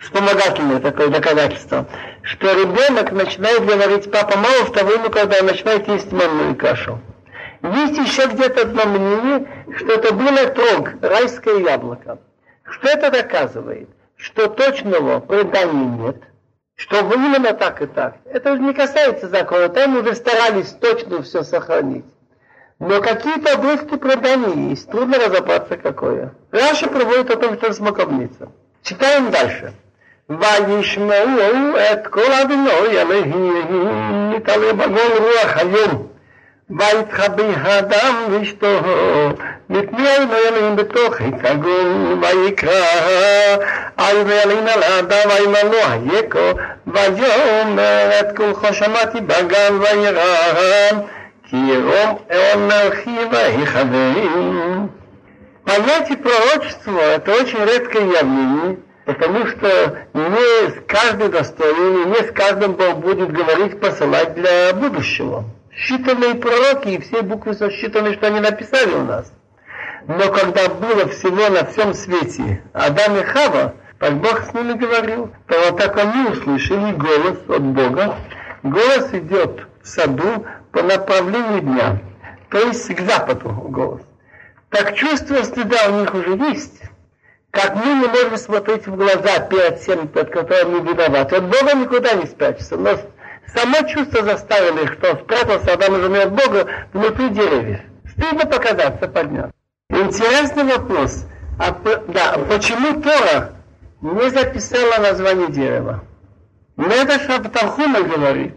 вспомогательное такое доказательство, что ребенок начинает говорить «папа» мало в то время, когда он начинает есть манную кашу. Есть еще где-то одно мнение, что это было трог, райское яблоко. Что это доказывает? Что точного предания нет, что именно так и так. Это уже не касается закона, там уже старались точно все сохранить. Но какие-то обрывки преданий есть, трудно разобраться какое. Раши проводит о том, что он смоковница. Читаем дальше. ויתחבא האדם ואשתו מפני אלוהים בתוך היצגון ויקרא אלוהים על האדם ואימנו היקו ויאמר את קולך שמעתי בגן וירא כי ירום אנכי ויחבאים. Понятие пророчества это очень редкое явление, потому что не с каждым достоин, не с каждым Бог будет говорить, посылать для будущего. Считанные пророки, и все буквы сосчитаны, что они написали у нас. Но когда было всего на всем свете Адам и Хава, так Бог с ними говорил, то вот так они услышали голос от Бога. Голос идет в саду по направлению дня, то есть к западу голос. Так чувство стыда у них уже есть, как мы не можем смотреть в глаза перед тем, под которым мы виноваты. От Бога никуда не спрячется. Но само чувство заставило их, что он спрятался, Адам и Жена от Бога, внутри деревьев. Стыдно показаться под ним. Интересный вопрос. Почему Тора не записала название дерева? Но это Шабатархуна говорит,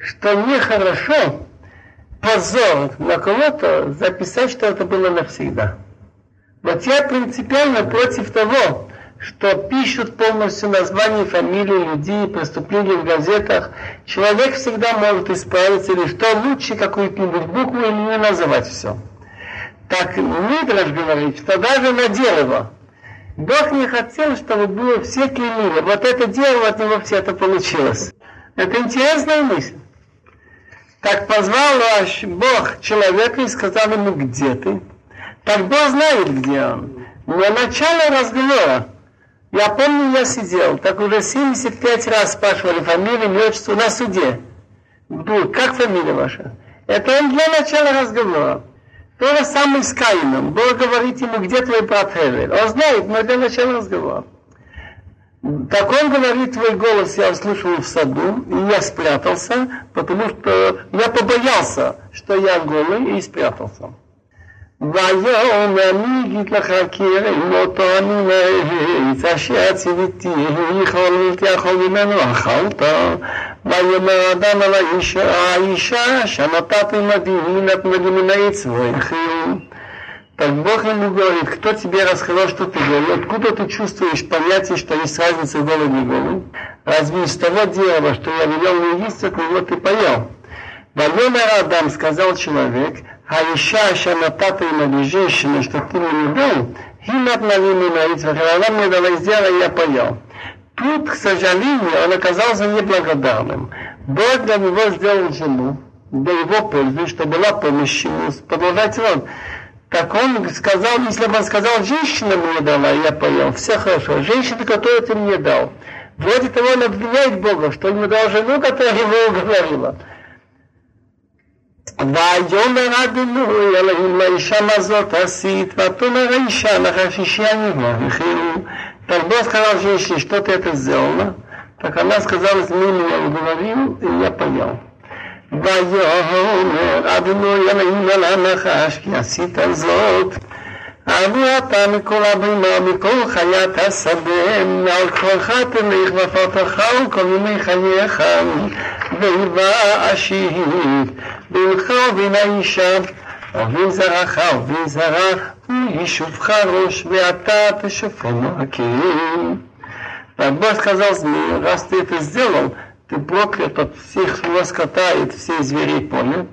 что нехорошо, позор на кого-то записать, что это было навсегда. Вот я принципиально против того, что пишут полностью названия, фамилии людей, преступления в газетах. Человек всегда может исправиться, или что лучше какую-нибудь букву, или не называть все. Так Мидраш говорит, что даже на дерево. Бог не хотел, чтобы было все клеймили. Вот это дерево, от него все это получилось. Это интересная мысль. Так позвал ваш Бог человека и сказал ему, где ты? Так Бог знает, где он. Но начало разговора, я помню, я сидел, так уже 75 раз спрашивали фамилию, имя, отчество на суде. Вдруг, как фамилия ваша? Это он для начала разговора. То же самое с Каином. Бог говорит ему, где твой брат Хевель? Он знает, но для начала разговора. Так он говорит, твой голос я услышал в саду, и я спрятался, потому что я побоялся, что я голый, и спрятался. והיום אני אגיד לך כי אם אותו אני מאיץ אשר עציביתי יכול ולתיכול ממנו אכלת ויאמר אדם על האישה שנתת עמדי הנת מדי מן העץ והחיו. Так Бог ему говорит, кто тебе рассказал, что ты голый? Откуда ты чувствуешь понятие, что есть разница голый и не голый? Разве из того дерева, что я велел не есть, от него ты поел? Валюмер Адам сказал человек, «Аиша, шанатата и надежищина, что ты мне не дал, и над нами молитесь, она мне дала сделала, и я поел». Тут, к сожалению, он оказался неблагодарным. Бог для него сделал жену, для его пользы, что была помощь ему, продолжать род. Так он сказал, если бы он сказал, «Женщина мне дала, и я поел», все хорошо, женщина, которую ты мне дал. Вроде того он обвиняет Бога, что он ему дал жену, которая его уговорила. ויאמר אדוני אלוהים לאישה מה זאת עשית ותאמר האישה לך אישה אני וכאילו תרבות חרב שיש לשתות את הזעונה תקנס חזר זמין וגברים יפייהו ויאמר אדוני אלוהים על הנחש כי עשית זאת עבור אתה מכל הבימה מכל חיית השדה מעל כברך תלך ופרתך וכל מיני חייך ואיבה אשית בינך ובין האישה אוהבים זרעך ובין זרעך וישופך ראש ואתה תשופו מכים. Бог сказал змею, раз ты это сделал, ты проклят от всех своего скота и от всех зверей поля.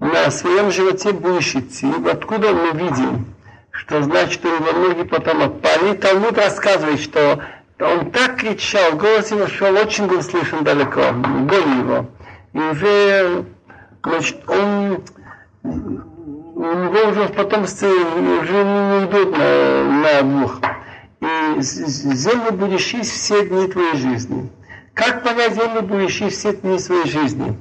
На своем животе будешь идти. Откуда мы видим, что значит, что его ноги потом отпали. Талмуд рассказывает, что он так кричал, голос его шел, очень был слышен далеко, боль его. И уже, значит, у него уже в потомстве уже не идут на двух. и землю будешь есть все дни твоей жизни. Как понять землю будешь есть все дни своей жизни?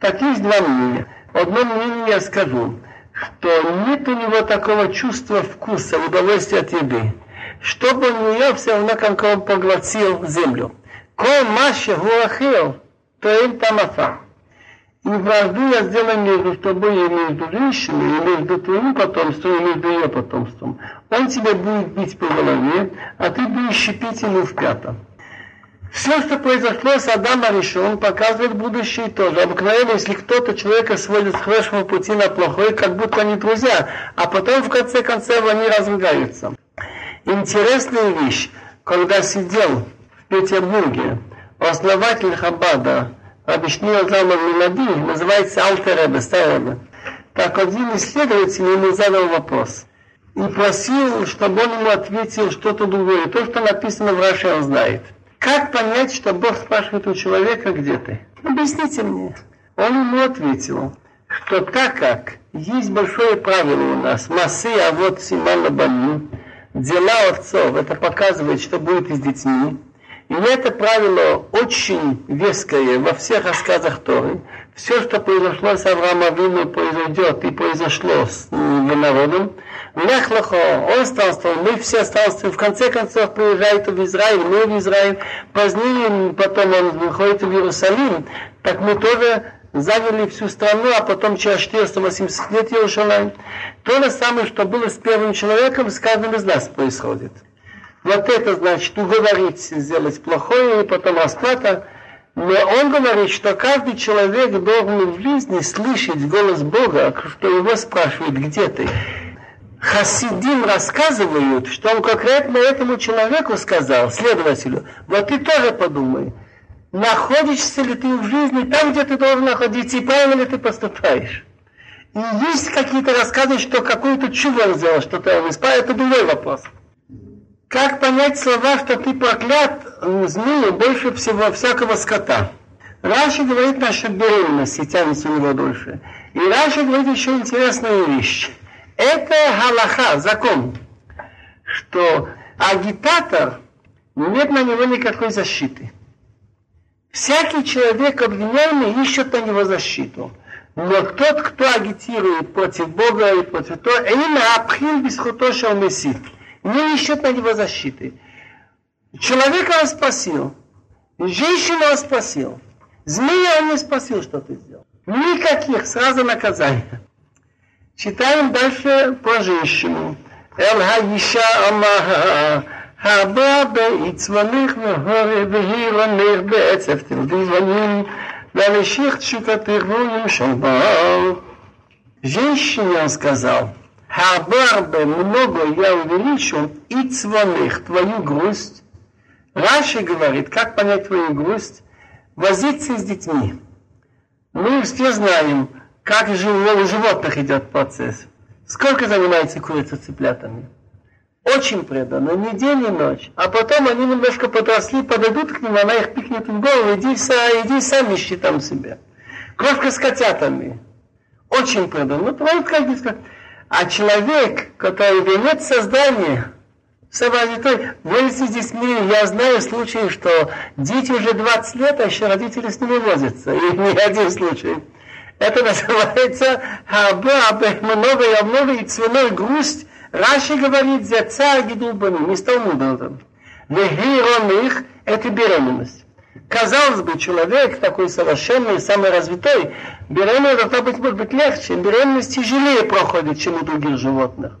Так есть два мнения. Одно мнение я скажу, что нет у него такого чувства вкуса, удовольствия от еды. Что бы он не ел, все равно как он поглотил землю. Ко маше гуахил, то им тамафа. И вражду я сделаю между тобой и между женщиной, и между твоим потомством, и между ее потомством. Он тебя будет бить по голове, а ты будешь щипить ему в пятом. Все, что произошло с Адамом Ришон, показывает будущее тоже. Обыкновенно, если кто-то человека сводит с хорошего пути на плохой, как будто они друзья, а потом в конце концов они разругаются. Интересная вещь, когда сидел в Петербурге основатель Хабада, объяснил Зама Милади, называется Алтер-Ребе, Старый Ребе. Так один исследователь ему задал вопрос и просил, чтобы он ему ответил что-то другое. То, что написано в Раши, он знает. Как понять, что Бог спрашивает у человека, где ты? Объясните мне. Он ему ответил, что так как есть большое правило у нас, массы, а вот симана бани, дела отцов, это показывает, что будет и с детьми. И это правило очень веское во всех рассказах Торы. Все, что произошло с Авраамом Вину, произойдет и произошло с народом. Лехлахо, он странствовал, мы все странствуем. В конце концов, приезжает в Израиль, мы в Израиль. Позднее, потом он выходит в Иерусалим. Так мы тоже завели всю страну, а потом через 480 лет Иерусалим. То же самое, что было с первым человеком, с каждым из нас происходит. Вот это значит уговорить, сделать плохое, и потом расплата. Но он говорит, что каждый человек должен в жизни слышать голос Бога, что его спрашивают, где ты. Хасидим рассказывают, что он конкретно этому человеку сказал, следователю, вот ты тоже подумай, находишься ли ты в жизни там, где ты должен находиться, и правильно ли ты поступаешь. И есть какие-то рассказы, что какую-то чудо сделал, что-то он исправил, это другой вопрос. Как понять слова, что ты проклят змею больше всего всякого скота? Раши говорит, наша беременность и тянется у него дольше. И Раши говорит еще интересную вещь. Это галаха, закон, что агитатор, нет на него никакой защиты. Всякий человек обвиняемый ищет на него защиту. Но тот, кто агитирует против Бога и против Тора, именно Абхин Бесхутошел Месит. Не ищет на него защиты. Человека он спасил, женщину он спасил, змея он не спасил, что ты сделал. Никаких, сразу наказания. Читаем дальше про женщину. Женщине он сказал, Хабарбе, много я увеличу, и цваных, твою грусть. Раши говорит, как понять твою грусть? Возиться с детьми. Мы все знаем, как у животных идет процесс. Сколько занимается курица цыплятами? Очень преданно, ни день, ни ночь. А потом они немножко подросли, подойдут к ним, она их пикнет в голову, иди сам ищи там себя. Крошка с котятами. Очень преданно. Ну, как бы сказать. А человек, который венец создания, самое не то, возится с детьми. Я знаю случаи, что дети уже 20 лет, а еще родители с ними возятся. И не один случай. Это называется много и цвяной грусть. Раши говорит, за царь гидубами, не стал мудрым. Вегирон их – это беременность. Казалось бы, человек такой совершенный, самый развитой, беременность должна быть, может быть, легче, беременность тяжелее проходит, чем у других животных.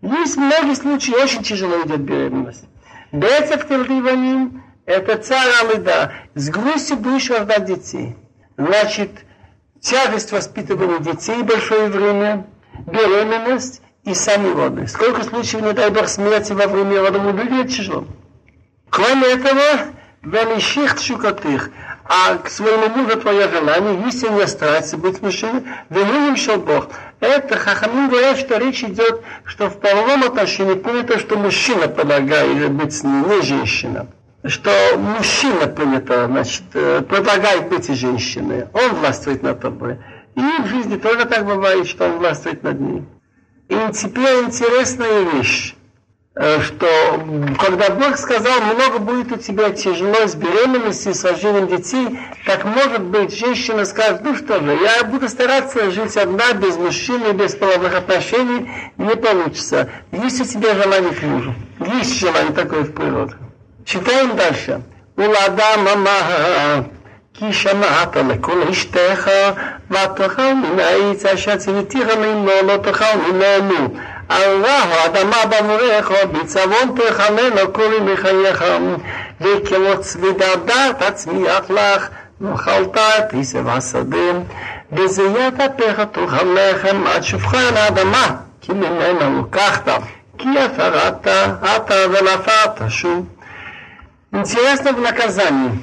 Есть многие случаи, очень тяжело идет беременность. Бецев Тельдиваним – это царь Алыда. С грустью будешь рождать детей. Значит, тяжесть воспитывания детей большое время, беременность и сами роды. Сколько случаев, не дай Бог, смерти во время родов, убили, тяжело. Кроме этого, Велиших шукатых, а к своему мужу твое желание, если не стараться быть мужчиной, велим шел Бог. Это Хахамим говорят, что речь идет, что в половом отношении принято, что мужчина предлагает быть с ним, не женщина. Что мужчина принято, значит, предлагает быть и женщиной. Он властвует над тобой. И в жизни тоже так бывает, что он властвует над ним. И теперь интересная вещь. что когда Бог сказал, много будет у тебя тяжело с беременностью, с рождением детей, так может быть женщина скажет, ну что же, я буду стараться жить одна, без мужчины, без половых отношений, не получится. Есть у тебя желание к мужу, есть желание такое в природе. Читаем дальше. Улада мама киша маатала колиштеха ватахал минаица шацевитиха миноло тахал минолу. Аллаху Адама Бамуреха, Бицавон Пехамена, Кури Михаехам, Векелот Свидада, Тацми Атлах, Нухалта, Тисевасадым, Безията Пехатухалехам, Ачуфхана Адама, Кимена Лукахта, Киафарата, Ата Велафата, Шу. Интересно в наказании.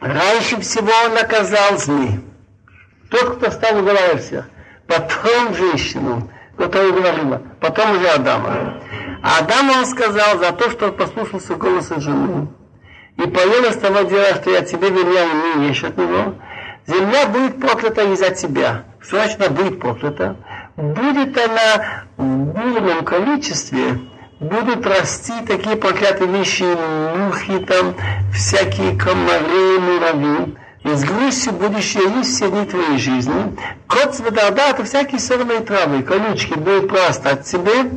Раньше всего он наказал змей. Тот, кто стал уголовить всех. Потом женщину, которая говорила, потом уже Адама. А Адама он сказал за то, что он послушался голоса жены. И появилось того дела, что я тебе вернул, и не ешь от него. Земля будет проклята из-за тебя. Значит, она будет проклята. Будет она в мирном количестве, будут расти такие проклятые вещи, мухи там, всякие комары, муравьи. Из грусти будущее есть все дни твоей жизни. Кот свадада, это всякие сорные травы, колючки будут просто от тебя,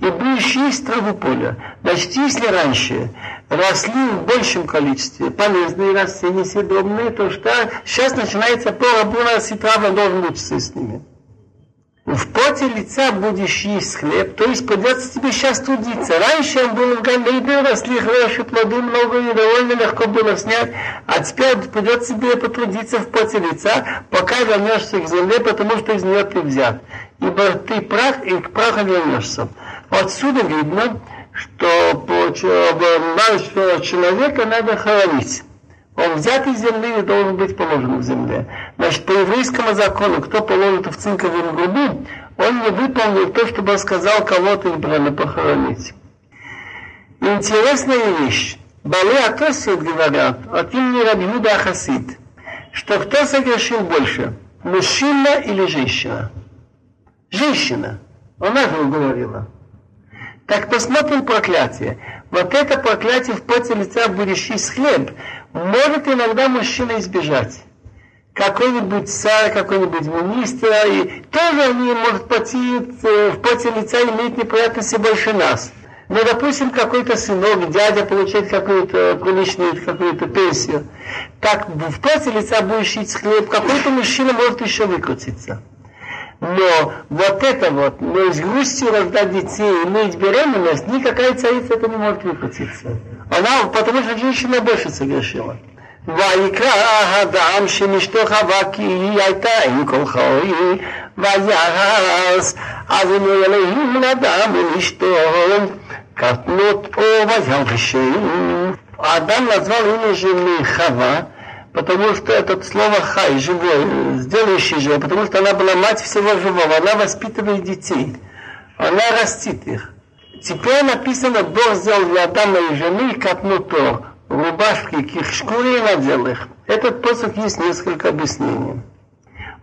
и будешь есть траву поля. Значит, если раньше росли в большем количестве полезные растения, съедобные, то что сейчас начинается порабурас, и трава должен мучиться с ними. В поте лица будешь есть хлеб, то есть придется тебе сейчас трудиться. Раньше он был в Ган Эдене, росли хорошие плоды, много и довольно легко было снять, а теперь придется тебе потрудиться в поте лица, пока вернешься к земле, потому что из нее ты взят. Ибо ты прах, и к праху вернешься. Отсюда видно, что человека надо хоронить. Он взят из земли и должен быть положен в земле. Значит, по еврейскому закону, кто положит в цинковую груду, он не выполнил то, чтобы он сказал, кого-то избрано похоронить. Интересная вещь. Балы Атосиот говорят, от имени Раби Юда Ахасид, что кто согрешил больше, мужчина или женщина? Женщина. Она же говорила. Так посмотрим проклятие. Вот это проклятие в поте лица будешь есть хлеб. Может иногда мужчина избежать. Какой-нибудь царь, какой-нибудь министр, и тоже они, может, в поте лица имеют неприятности больше нас. Но, допустим, какой-то сынок, дядя получает какую-то приличную какую-то пенсию. Так в поте лица будешь есть хлеб, какой-то мужчина может еще выкрутиться. Но вот это вот, но из грусти раздать детей, иметь беременность, никакая царица это не может выкрутиться. Она, потому что женщина больше согрешила. ויקרא האדם שאשתו חווה כי היא הייתה עם כל חורי, ויעש אבינו אלוהים לאדם ולאשתו קטנות אור וירחשם. Адам назвал имя жены Хава, потому что это слово «хай», «живой», «сделающий живой», потому что она была мать всего живого, она воспитывает детей, она растит их. Теперь написано, Бог сделал для Адама и жены катнуто, рубашки к их шкуре и надел их. Этот посох есть несколько объяснений.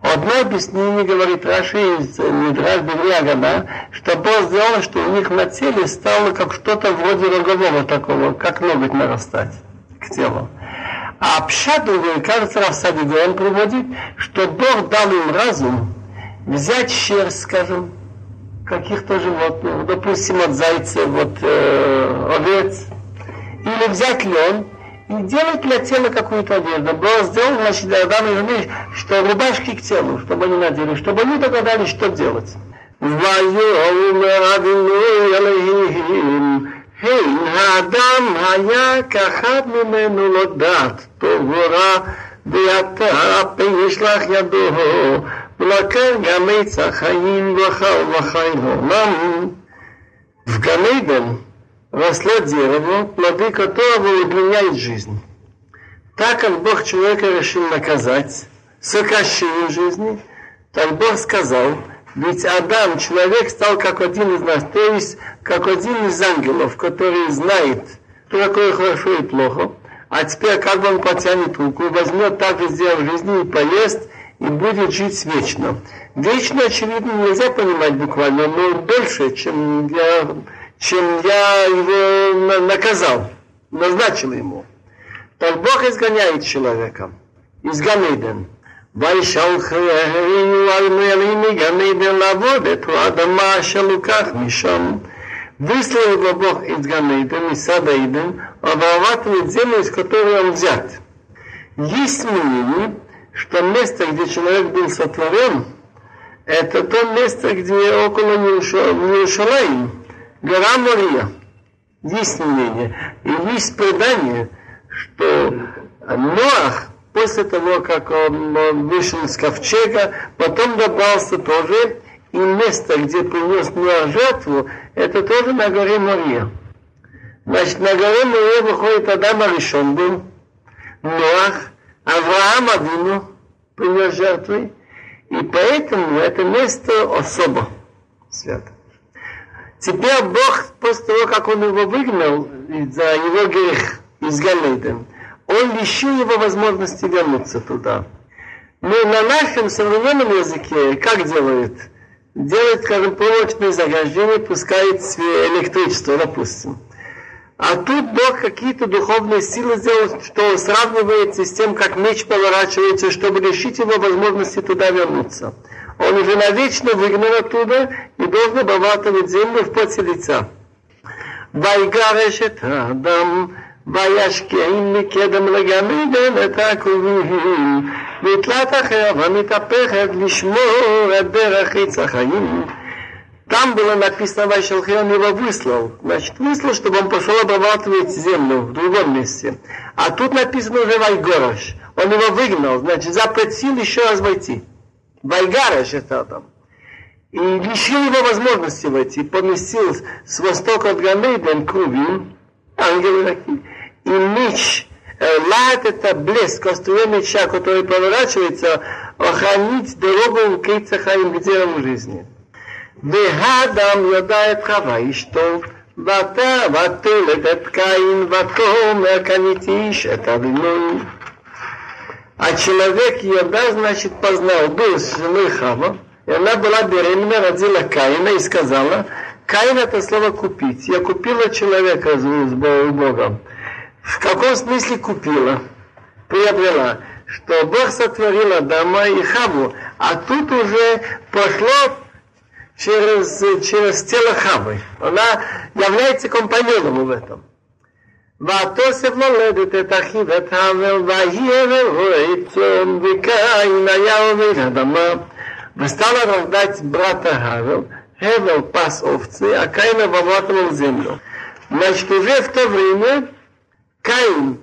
Одно объяснение говорит Раши из Мидраш, что Бог сделал, что у них на теле стало как что-то вроде рогового такого, как ноготь нарастать к телу. А пшат, кажется, Равсадига, он приводит, что Бог дал им разум взять шерсть, скажем, каких-то животных, допустим, от зайца, овец, или взять лен и делать для тела какую-то одежду. Бог сделал, значит, для Адама и Евы, что рубашки к телу, чтобы они надели, чтобы они догадались, что делать. Хей, Адам, Хая, Кахат, Мимену, Лодат, Тогора, Деята, Пейшлах, Ядого, Блакар, Гамейца, Хаим, Вахал, Вахайло, Нам. В Гамейден росло дерево, плоды которого удлиняют жизнь. Так как Бог человека решил наказать, сокращение жизни, так Бог сказал, ведь Адам, человек, стал как один из нас, то есть как один из ангелов, который знает, что такое хорошо и плохо, а теперь как бы он потянет руку, возьмет так же сделал в жизни и поест, и будет жить вечно. Вечно, очевидно, нельзя понимать буквально, но больше, чем для чем я его наказал, назначил ему. Так Бог изгоняет человека из Ган Эден. Выслал его Бог из Ган Эден, из сада Эден, обрабатывает землю, из которой он взят. Есть мнение, что место, где человек был сотворен, это то место, где около Иерусалима, гора Мория. Есть мнение. И есть предание, что Ноах, после того, как он вышел из ковчега, потом добрался тоже, и место, где принес Ноах жертву, это тоже на горе Мория. Значит, на горе Мория выходит Адам Аришон был, Ноах, Авраам Авину принес жертвой, и поэтому это место особо свято. Теперь Бог, после того, как он его выгнал за его грех из Ган Эден, он лишил его возможности вернуться туда. Но на нашем современном языке как делают? Делают, скажем, проволочные заграждения, пускают электричество, допустим. А тут Бог какие-то духовные силы сделал, что сравнивается с тем, как меч поворачивается, чтобы лишить его возможности туда вернуться. Он уже навечно выгнал оттуда и должен обрабатывать землю вплоть до лица. Вайгарешет Адам, ваяшкеин кедам лагамиден, этакувим, витлатахев, амитапехев, лишмор, эдерах Ицахаим. Там было написано, Вайшалхи, он его выслал. Значит, выслал, чтобы он пошел обрабатывать землю в другом месте. А тут написано уже Вайгораш. Он его выгнал, значит, запретил еще раз войти. Вайгараш это там. И лишил его возможности войти. Поместил с востока от Ган Эден Крувим, ангелы такие, и меч. Лад это блеск, острие меча, который поворачивается, охранить дорогу к Ицхаку, к дереву жизни. Вехадам ядает Хава и что? Вата, ватыл этот Каин, ватом, эканитиш, это виной. А человек Яда, значит, познал, был с женой Хава, и она была беременна, родила Каина и сказала, Каин это слово купить, я купила человека с Богом. В каком смысле купила? Приобрела. Что Бог сотворил Адама и Хаву, а тут уже пошло через тело Хавы. Она является компаньоном в этом. Стала рождать брата Хавел, Хевель пас овцы, а Каин обрабатывал землю. Значит, уже в то время Каин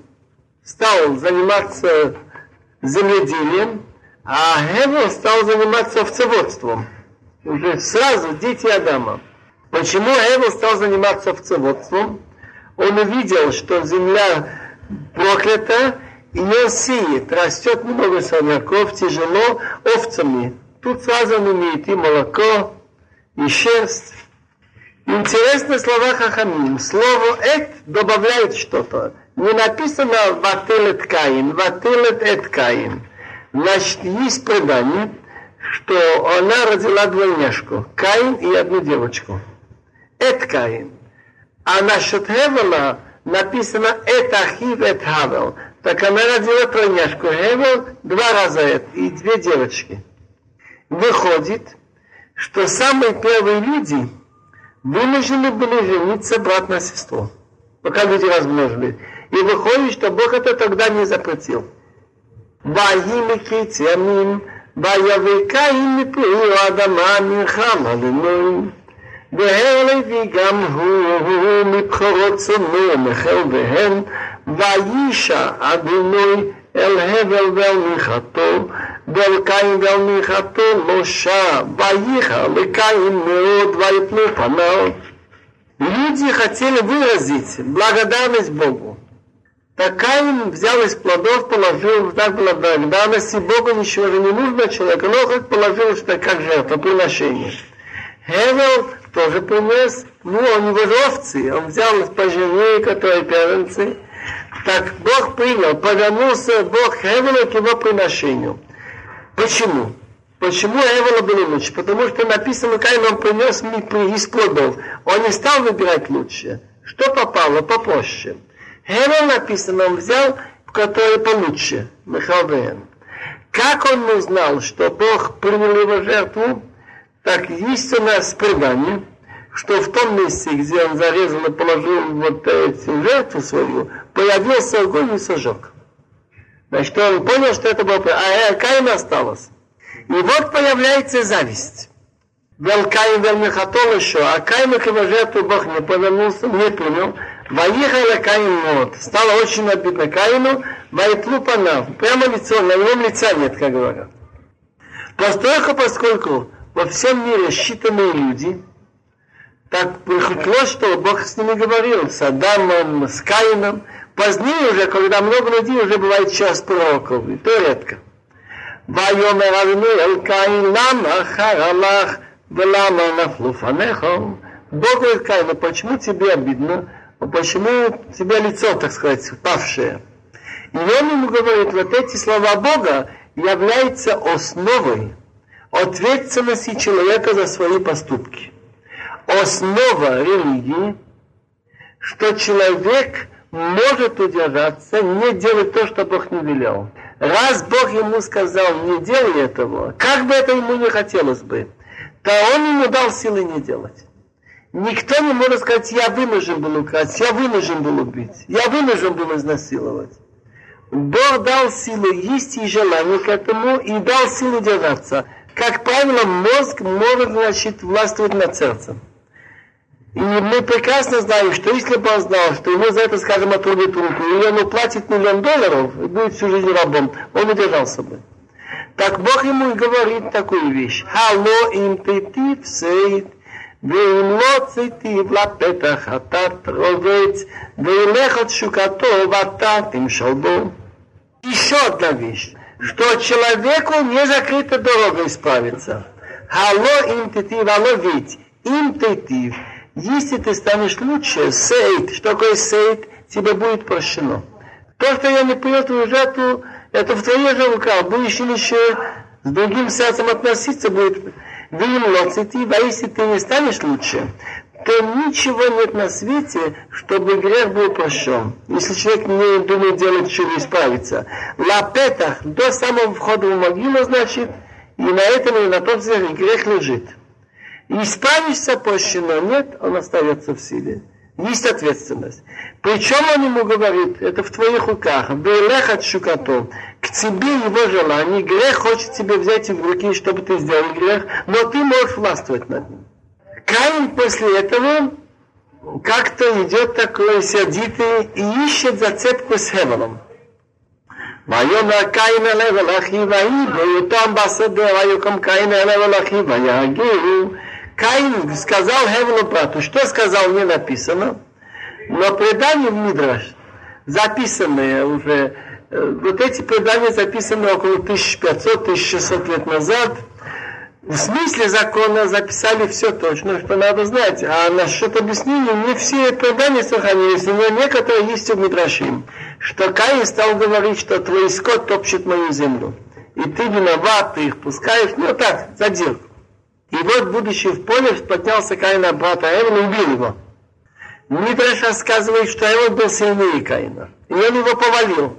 стал заниматься земледелием, а Хевель стал заниматься овцеводством. Уже сразу дети Адама. Почему Эвель стал заниматься овцеводством? Он увидел, что земля проклята, и он сеет, растет много сорняков, тяжело овцами. Тут сразу он имеет и молоко, и шерсть. Интересны слова Хахамим. Слово «эт» добавляет что-то. Не написано «вателет Каин», «вателет эт Каин». Значит, есть предание, что она родила двойняшку, Каин и одну девочку. Эт Каин. А насчет Хевела написано «эт Ахив, эт Хавел». Так она родила тройняшку Хевел, два раза «эт» и две девочки. Выходит, что самые первые люди вынуждены были жениться брат на сестру, пока люди размножились. И выходит, что Бог это тогда не запретил. Люди хотели выразить благодарность Богу. Так Каин взял из плодов, положил, так было благодарность, и Богу ничего же не нужно человеку, но хоть положил, что как жертвоприношение. Хевел тоже принес, он его же овцы, он взял поживые, которые первенцы. Так Бог принял, повернулся Бог Хевелу к его приношению. Почему? Почему Эвела был лучше? Потому что написано, Каин он принес из плодов. Он не стал выбирать лучше. Что попало? Попроще. Эвел написано, он взял, который получше. Мехавен. Как он узнал, что Бог принял его жертву? Так есть у нас предание, что в том месте, где он зарезал и положил вот эту жертву свою, появился огонь и сожег. Значит, он понял, что это было... А Каин осталось. И вот появляется зависть. Вел Каин вел мехатол еще, а Каину к его жертву Бог не повернулся, не принял. Ваихала Каин вот. Стало очень обидно Каину, вайтлу панав. Прямо лицо, на нем лица нет, как говорят. Постольку, поскольку во всем мире считанные люди, так выходило, что Бог с ними говорил, с Адамом, с Каином. Позднее уже, когда много людей, уже бывает час пророков, и то редко. ויאמר אדוני אל קין למה חרא לך ולמה נפלו פניך? Бог говорит Каину, почему тебе обидно, почему тебе лицо, так сказать, упавшее? И он ему говорит, вот эти слова Бога являются основой ответственности человека за свои поступки. Основа религии, что человек может удержаться, не делать то, что Бог не велел. Раз Бог ему сказал, не делай этого, как бы это ему не хотелось бы, то он ему дал силы не делать. Никто не может сказать, я вынужден был украсть, я вынужден был убить, я вынужден был изнасиловать. Бог дал силы есть и желание к этому, и дал силы держаться. Как правило, мозг может, значит, властвовать над сердцем. И мы прекрасно знаем, что если бы он знал, что ему за это, скажем, отрубит руку, или он уплатит $1 миллион и будет всю жизнь рабом, он удержался бы. Так Бог ему и говорит такую вещь. «Хало им ты всейт, вейло цити влапетах атат ровец, вейлехот шукато ватат им шалбо». Еще одна вещь, что человеку не закрыта дорога исправиться. «Хало им ты вало ведь, им ты». Если ты станешь лучше, сейд, что такое сейд, тебе будет прощено. То, что я не принял твою жертву, это в твоих же руках. Будешь или еще с другим сердцем относиться, будет виноват. А если ты не станешь лучше, то ничего нет на свете, чтобы грех был прощен. Если человек не думает делать, чтобы исправиться. Лапетах, до самого входа в могилу, значит, и на этом, и на том свете грех лежит. Исправишься, прощено, нет, он остается в силе. Есть ответственность. Причем он ему говорит, это в твоих руках, «Белехат шукату», к тебе его желание, грех хочет тебе взять в руки, чтобы ты сделал грех, но ты можешь властвовать над ним. Каин после этого как-то идет такой сердитый и ищет зацепку с Хевелом. ויאמר קין אליו אל אחיו ויהי בהיותם בשדה ויקום קין אליו אל אחיו ויהרגהו. Каин сказал Хевелу брату, что сказал, не написано, но предание в Мидраш, записанное уже, вот эти предания записаны около 1500-1600 лет назад, в смысле закона записали все точно, что надо знать, а насчет объяснения не все предания сохранились, но некоторые есть у Мидрашим, что Каин стал говорить, что твой скот топчет мою землю, и ты виноват, ты их пускаешь, ну так, задирку. И вот, будучи в поле, поднялся Каина брата Эвела и убил его. Мидраш рассказывает, что Эвел был сильнее Каина. И он его повалил.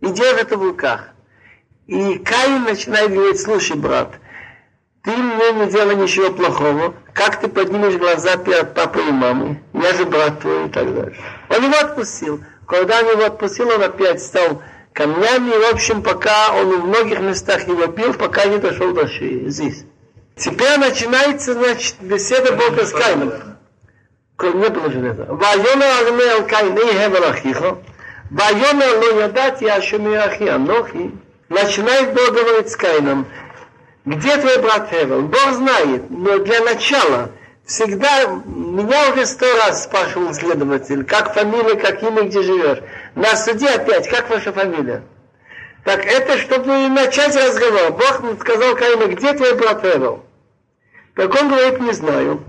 И держит в руках. И Каин начинает говорить, слушай, брат, ты мне не делал ничего плохого. Как ты поднимешь глаза перед папой и мамой? Я же брат твой и так далее. Он его отпустил. Когда он его отпустил, он опять стал камнями. И, в общем, пока он в многих местах его бил, пока не дошел до шеи. Здесь. Теперь начинается, значит, беседа Бога с Каином. Не было железа. «Вайона армеял Каиней хевелахихо, вайона лоядат яшумирахи анохи». Начинает Бог говорить с Каином. Где твой брат Хевел? Бог знает, но для начала всегда, меня уже 100 раз спрашивал следователь, как фамилия, как имя, где живешь. На суде опять, как ваша фамилия? Так это, чтобы начать разговор. Бог сказал Каину, где твой брат Эвел? Так он говорит, не знаю.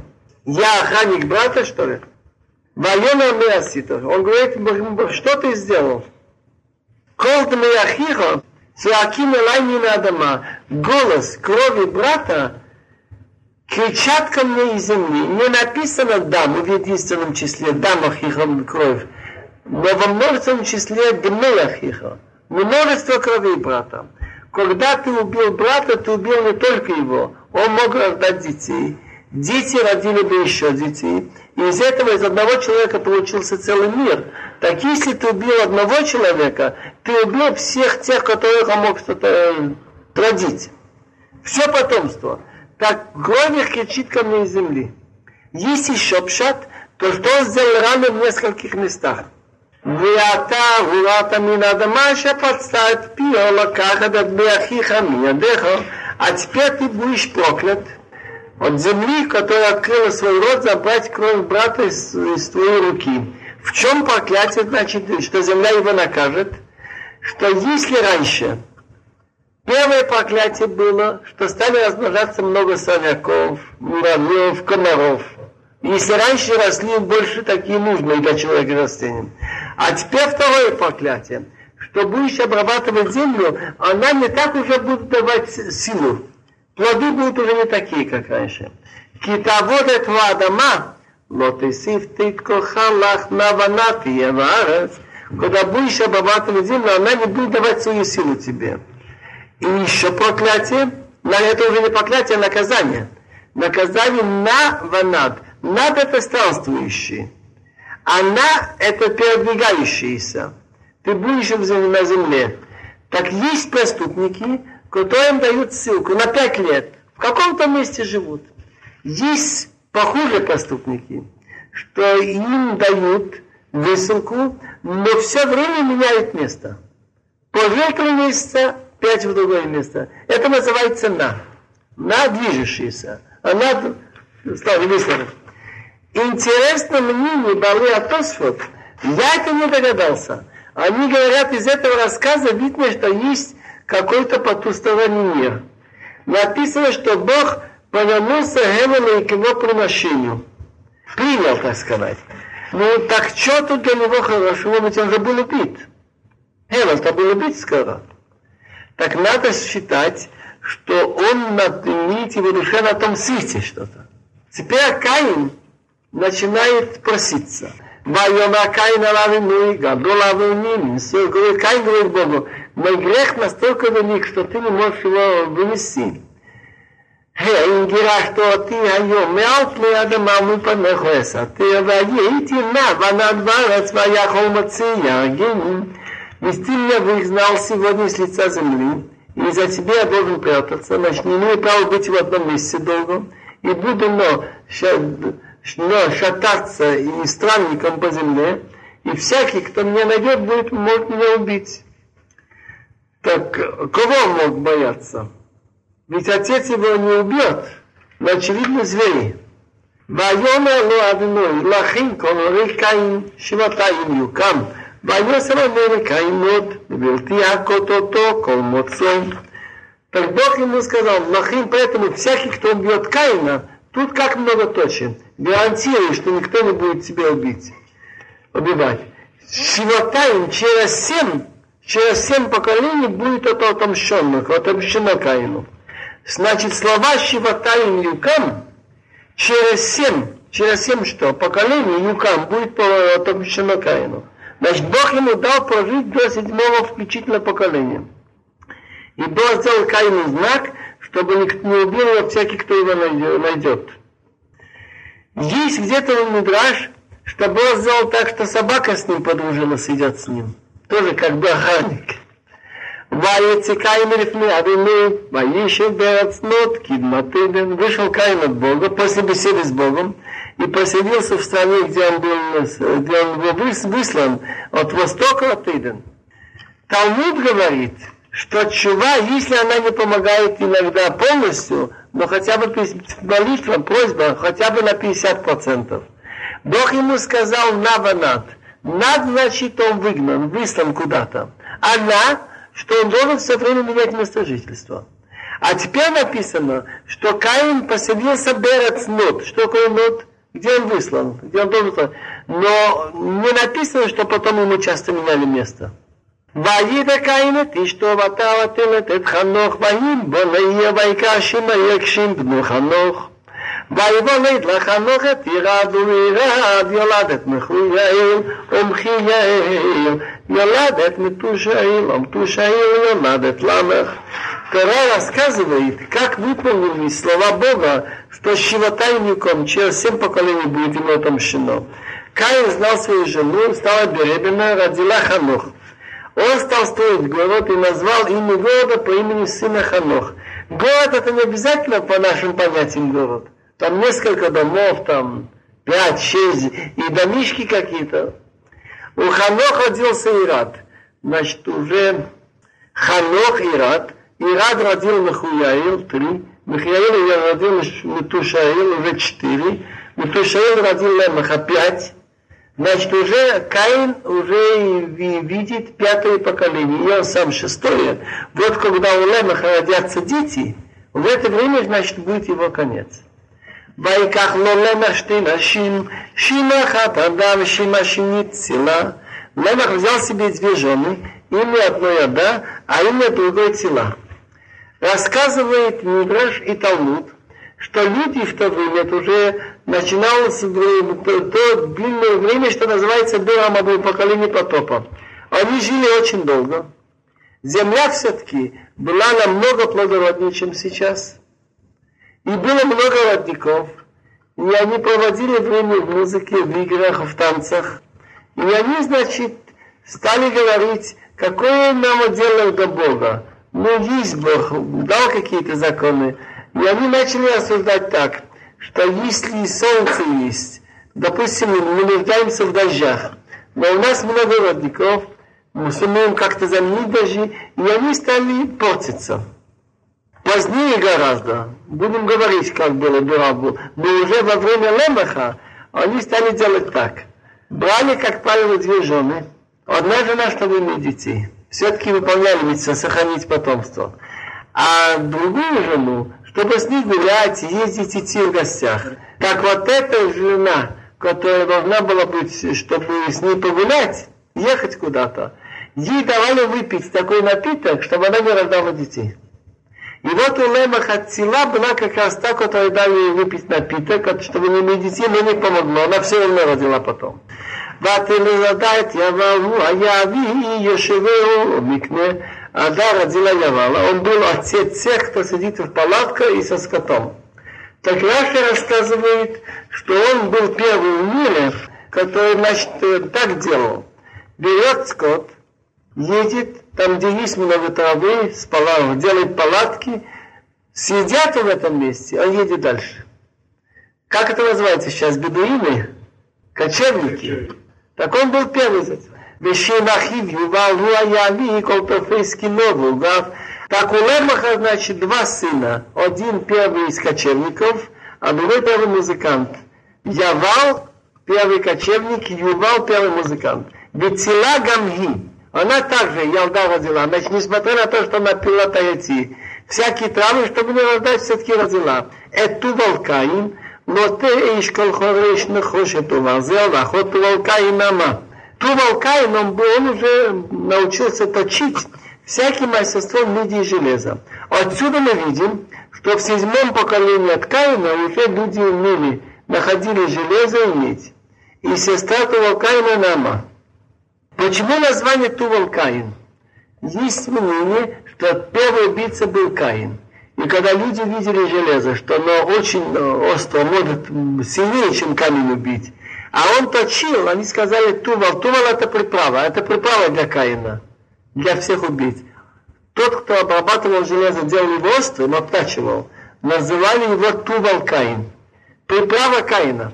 Я охранник брата, что ли? Вайона меасита. Он говорит, что ты сделал? Колд меахихо, сиаким элай мина адама. голос крови брата кричат ко мне из земли. Не написано дамы в единственном числе, дамах их кровь, но во множественном числе бнеях их, множество крови брата. Когда ты убил брата, ты убил не только его, он мог рождать детей. Дети родили бы еще детей. И из этого, из одного человека получился целый мир. Так если ты убил одного человека, ты убил всех тех, которых он мог что-то родить. Все потомство. Так кровь их кричит ко мне из земли. Есть еще пшат, то что он сделал раны в нескольких местах. А теперь ты будешь проклят от земли, которая открыла свой рот, забрать кровь брата из твоей руки. В чем проклятие? Значит, что земля его накажет, что если раньше первое проклятие было, что стали размножаться много сорняков, муравьев, комаров. Если раньше росли больше такие нужные для человека растения. А теперь второе проклятие, что будешь обрабатывать землю, она не так уже будет давать силу. Плоды будут уже не такие, как раньше. Китавод этого Адама, лотесив ты кохалах наванат еварец, когда будешь обрабатывать землю, она не будет давать свою силу тебе. И еще проклятие, это уже не проклятие, а наказание. Наказание на ванат, над это странствующий. Она это передвигающаяся. Ты будешь на земле. Так есть преступники, которым дают ссылку на 5 лет. В каком-то месте живут. Есть похуже преступники, что им дают высылку, но все время меняют место. Пожертвовали месяца, 5 в другое место. Это называется на. На движущаяся. Она стала высылка. Интересно мнение Балы Атосфот. Я это не догадался. Они говорят, из этого рассказа видно, что есть какой-то потусторонний мир. Написано, что Бог повернулся Хевелю и к его приношению. Принял, так сказать. Ну, так что тут для него хорошего? Ведь он же был убит. Хевель-то был убит скоро. Так надо считать, что он имеет его душе на том свете что-то. Теперь Каин начинает проситься. Каин говорит Богу, мой грех настолько велик, что ты не можешь его вынести. Ведь ты меня выгнал сегодня с лица земли, и за тебя я должен прятаться, значит, не имею права быть в одном месте долго, и буду шататься и странником по земле, и всякий, кто меня найдет, будет, может меня убить. Так кого он мог бояться? Ведь отец его не убьет, но очевидно зверей. Так Бог ему сказал, Лахим, поэтому всякий, кто убьет Каина, тут как многоточие. Гарантирую, что никто не будет тебя убивать. Шивотаим через семь поколений будет это отомщено Каину. Значит, слова Шивотаим Юкам через семь что? Поколений Юкам будет отомщено Каину. Значит, Бог ему дал прожить до 7-го включительно поколения. И Бог сделал Каину знак, чтобы никто не убил его, всякий, кто его найдет. Есть где-то в Мидраш, что Бог сделал так, что собака с ним подружилась, идет с ним. Тоже как бы охранник. Вышел Каин от Бога после беседы с Богом и поселился в стране, где он был выслан от востока от Эден. Талмуд говорит, что чува, если она не помогает иногда полностью, но хотя бы молитва, просьба, хотя бы на 50%. Бог ему сказал наванат. Над, значит, он выгнан, выслан куда-то. Она, что он должен все время менять место жительства. А теперь написано, что Каин поселился Берец Нот. Что такое Нот? Где он выслан? Где он должен... Но не написано, что потом ему часто меняли место. וידע קין את אשתו ותלת את חנוך ויהי בו לאיה ויקש עם היקשים בנו חנוך ויבולד לחנוך את ירד וירד יולד את מחויאל ומחייאל יולד את מתושאל ומתושאל יולד את למך. Тора рассказывает, как выполнили слова Бога, что щивотайником через 7 поколений будет ему отомщено. Каин знал свою жену, стала беременна, родила Ханох. Он стал строить город и назвал имя города по имени сына Ханох. Город это не обязательно по нашим понятиям город. Там несколько домов, там 5-6 и домишки какие-то. У Ханох родился Ирад. Значит, уже Ханох Ирад. Ирад родил Махуяил 3, Махуяил родил Матушаил уже 4, Матушаил родил Ламеха 5. Значит, уже Каин уже видит 5-е поколение, и он сам 6-е. Вот когда у Ламеха родятся дети, в это время, значит, будет его конец. Вайках лолемах штинашим, шинахат адам шинашинит села. Ламех взял себе 2 жены, имя одной Ада, а имя другой Тела. Рассказывает Мидраш и Талмуд, что люди в то время, это уже начиналось то длинное время, что называется Дурам Абу, поколение потопа. Они жили очень долго. Земля все-таки была намного плодороднее, чем сейчас. И было много родников. И они проводили время в музыке, в играх, в танцах. И они, значит, стали говорить, какое нам дело до Бога. Ну, есть Бог, дал какие-то законы. И они начали осуждать так, что если и солнце есть, допустим, мы нуждаемся в дождях, но у нас много родников, мы сумеем как-то заменить дожди, и они стали портиться. Позднее гораздо, будем говорить, как было Дурабу, но уже во время Ламеха они стали делать так. Брали, как правило, 2 жены, одна жена, чтобы иметь детей. Все-таки выполняли ведь сохранить потомство. А другую жену, чтобы с ней гулять, ездить, идти в гостях. Как вот эта жена, которая должна была быть, чтобы с ней погулять, ехать куда-то, ей давали выпить такой напиток, чтобы она не рождала детей. И вот у Лемаха Цила была как раз та, которая дали ей выпить напиток, чтобы не иметь детей, но не помогло, она все равно родила потом. Вателезадает Явалу, а Яви и Йошевеу умикне. Ада родила Явала. Он был отец всех, кто сидит в палатках и со скотом. Так Раши рассказывает, что он был первый в мире, который, значит, так делал. Берет скот, едет, там, где есть много травы, делает палатки, сидят в этом месте, он едет дальше. Как это называется сейчас? Бедуины? Кочевники. Так он был первый из этих. Так у Ламеха, значит, 2 сына. Один первый из кочевников, а другой первый музыкант. Явал, первый кочевник, Ювал, первый музыкант. Вецила Гамги. Она также Ялда родила. Значит, несмотря на то, что она пила таяти, всякие травы, чтобы не рождать, все-таки родила. Это Тувал-Каин. Но ты ишкал хореш не хочет увазел, а ход Тувал-Каина. Тувал-Каин, он уже научился точить всяким мастерством меди и железа. Отсюда мы видим, что в 7-м поколении от Каина уже люди умели, находили железо и медь. И сестра Тувал-Каина Нама. Почему название Тувал-Каин? Есть мнение, что первый убийца был Каин. И когда люди видели железо, что оно очень остро, может сильнее, чем камень убить, а он точил, они сказали Тувал. Тувал это приправа для Каина, для всех убийц. Тот, кто обрабатывал железо, делал его острым, обтачивал, называли его Тувал-Каин. Приправа Каина.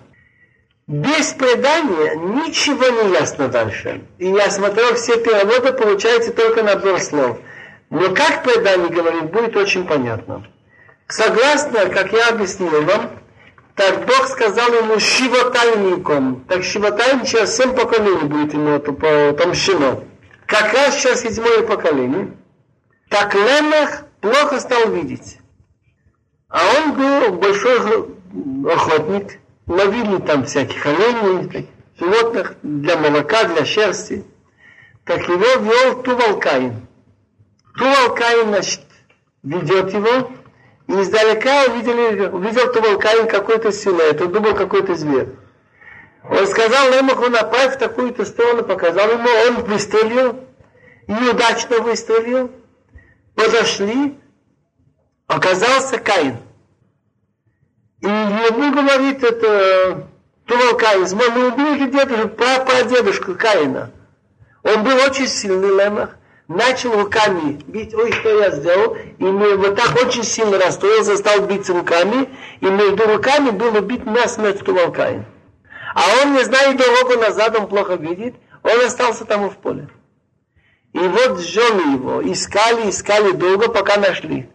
Без предания ничего не ясно дальше. И я смотрел все переводы, получается только набор слов. Но как предание говорит, будет очень понятно. Согласно, как я объяснил вам, так Бог сказал ему щивотайником. Так щивотайник через 7 поколений будет ему отомщено. Как раз сейчас 7-е поколение. Так Ламех плохо стал видеть. А он был большой охотник. Ловили там всяких оленей, животных для молока, для шерсти. как его вел Тувал-Каин. Тувал-Каин, значит, ведет его, и издалека увидел Тувал-Каин какой-то силуэт, он думал какой-то зверь. Он сказал Ламеху: направь в такую-то сторону, показал ему, он выстрелил, неудачно выстрелил, подошли, оказался Каин. И ему говорит это Тувал-Каин: мы убили дедушку, прадедушку Каина. Он был очень сильный Ламех, начал руками бить, ой, что я сделал, и вот так очень сильно расстроился, стал бить руками, и между руками был убит насмерть Тувал-Каин. А он не знает дорогу назад, он плохо видит, он остался там в поле. И вот жены его искали долго, пока нашли.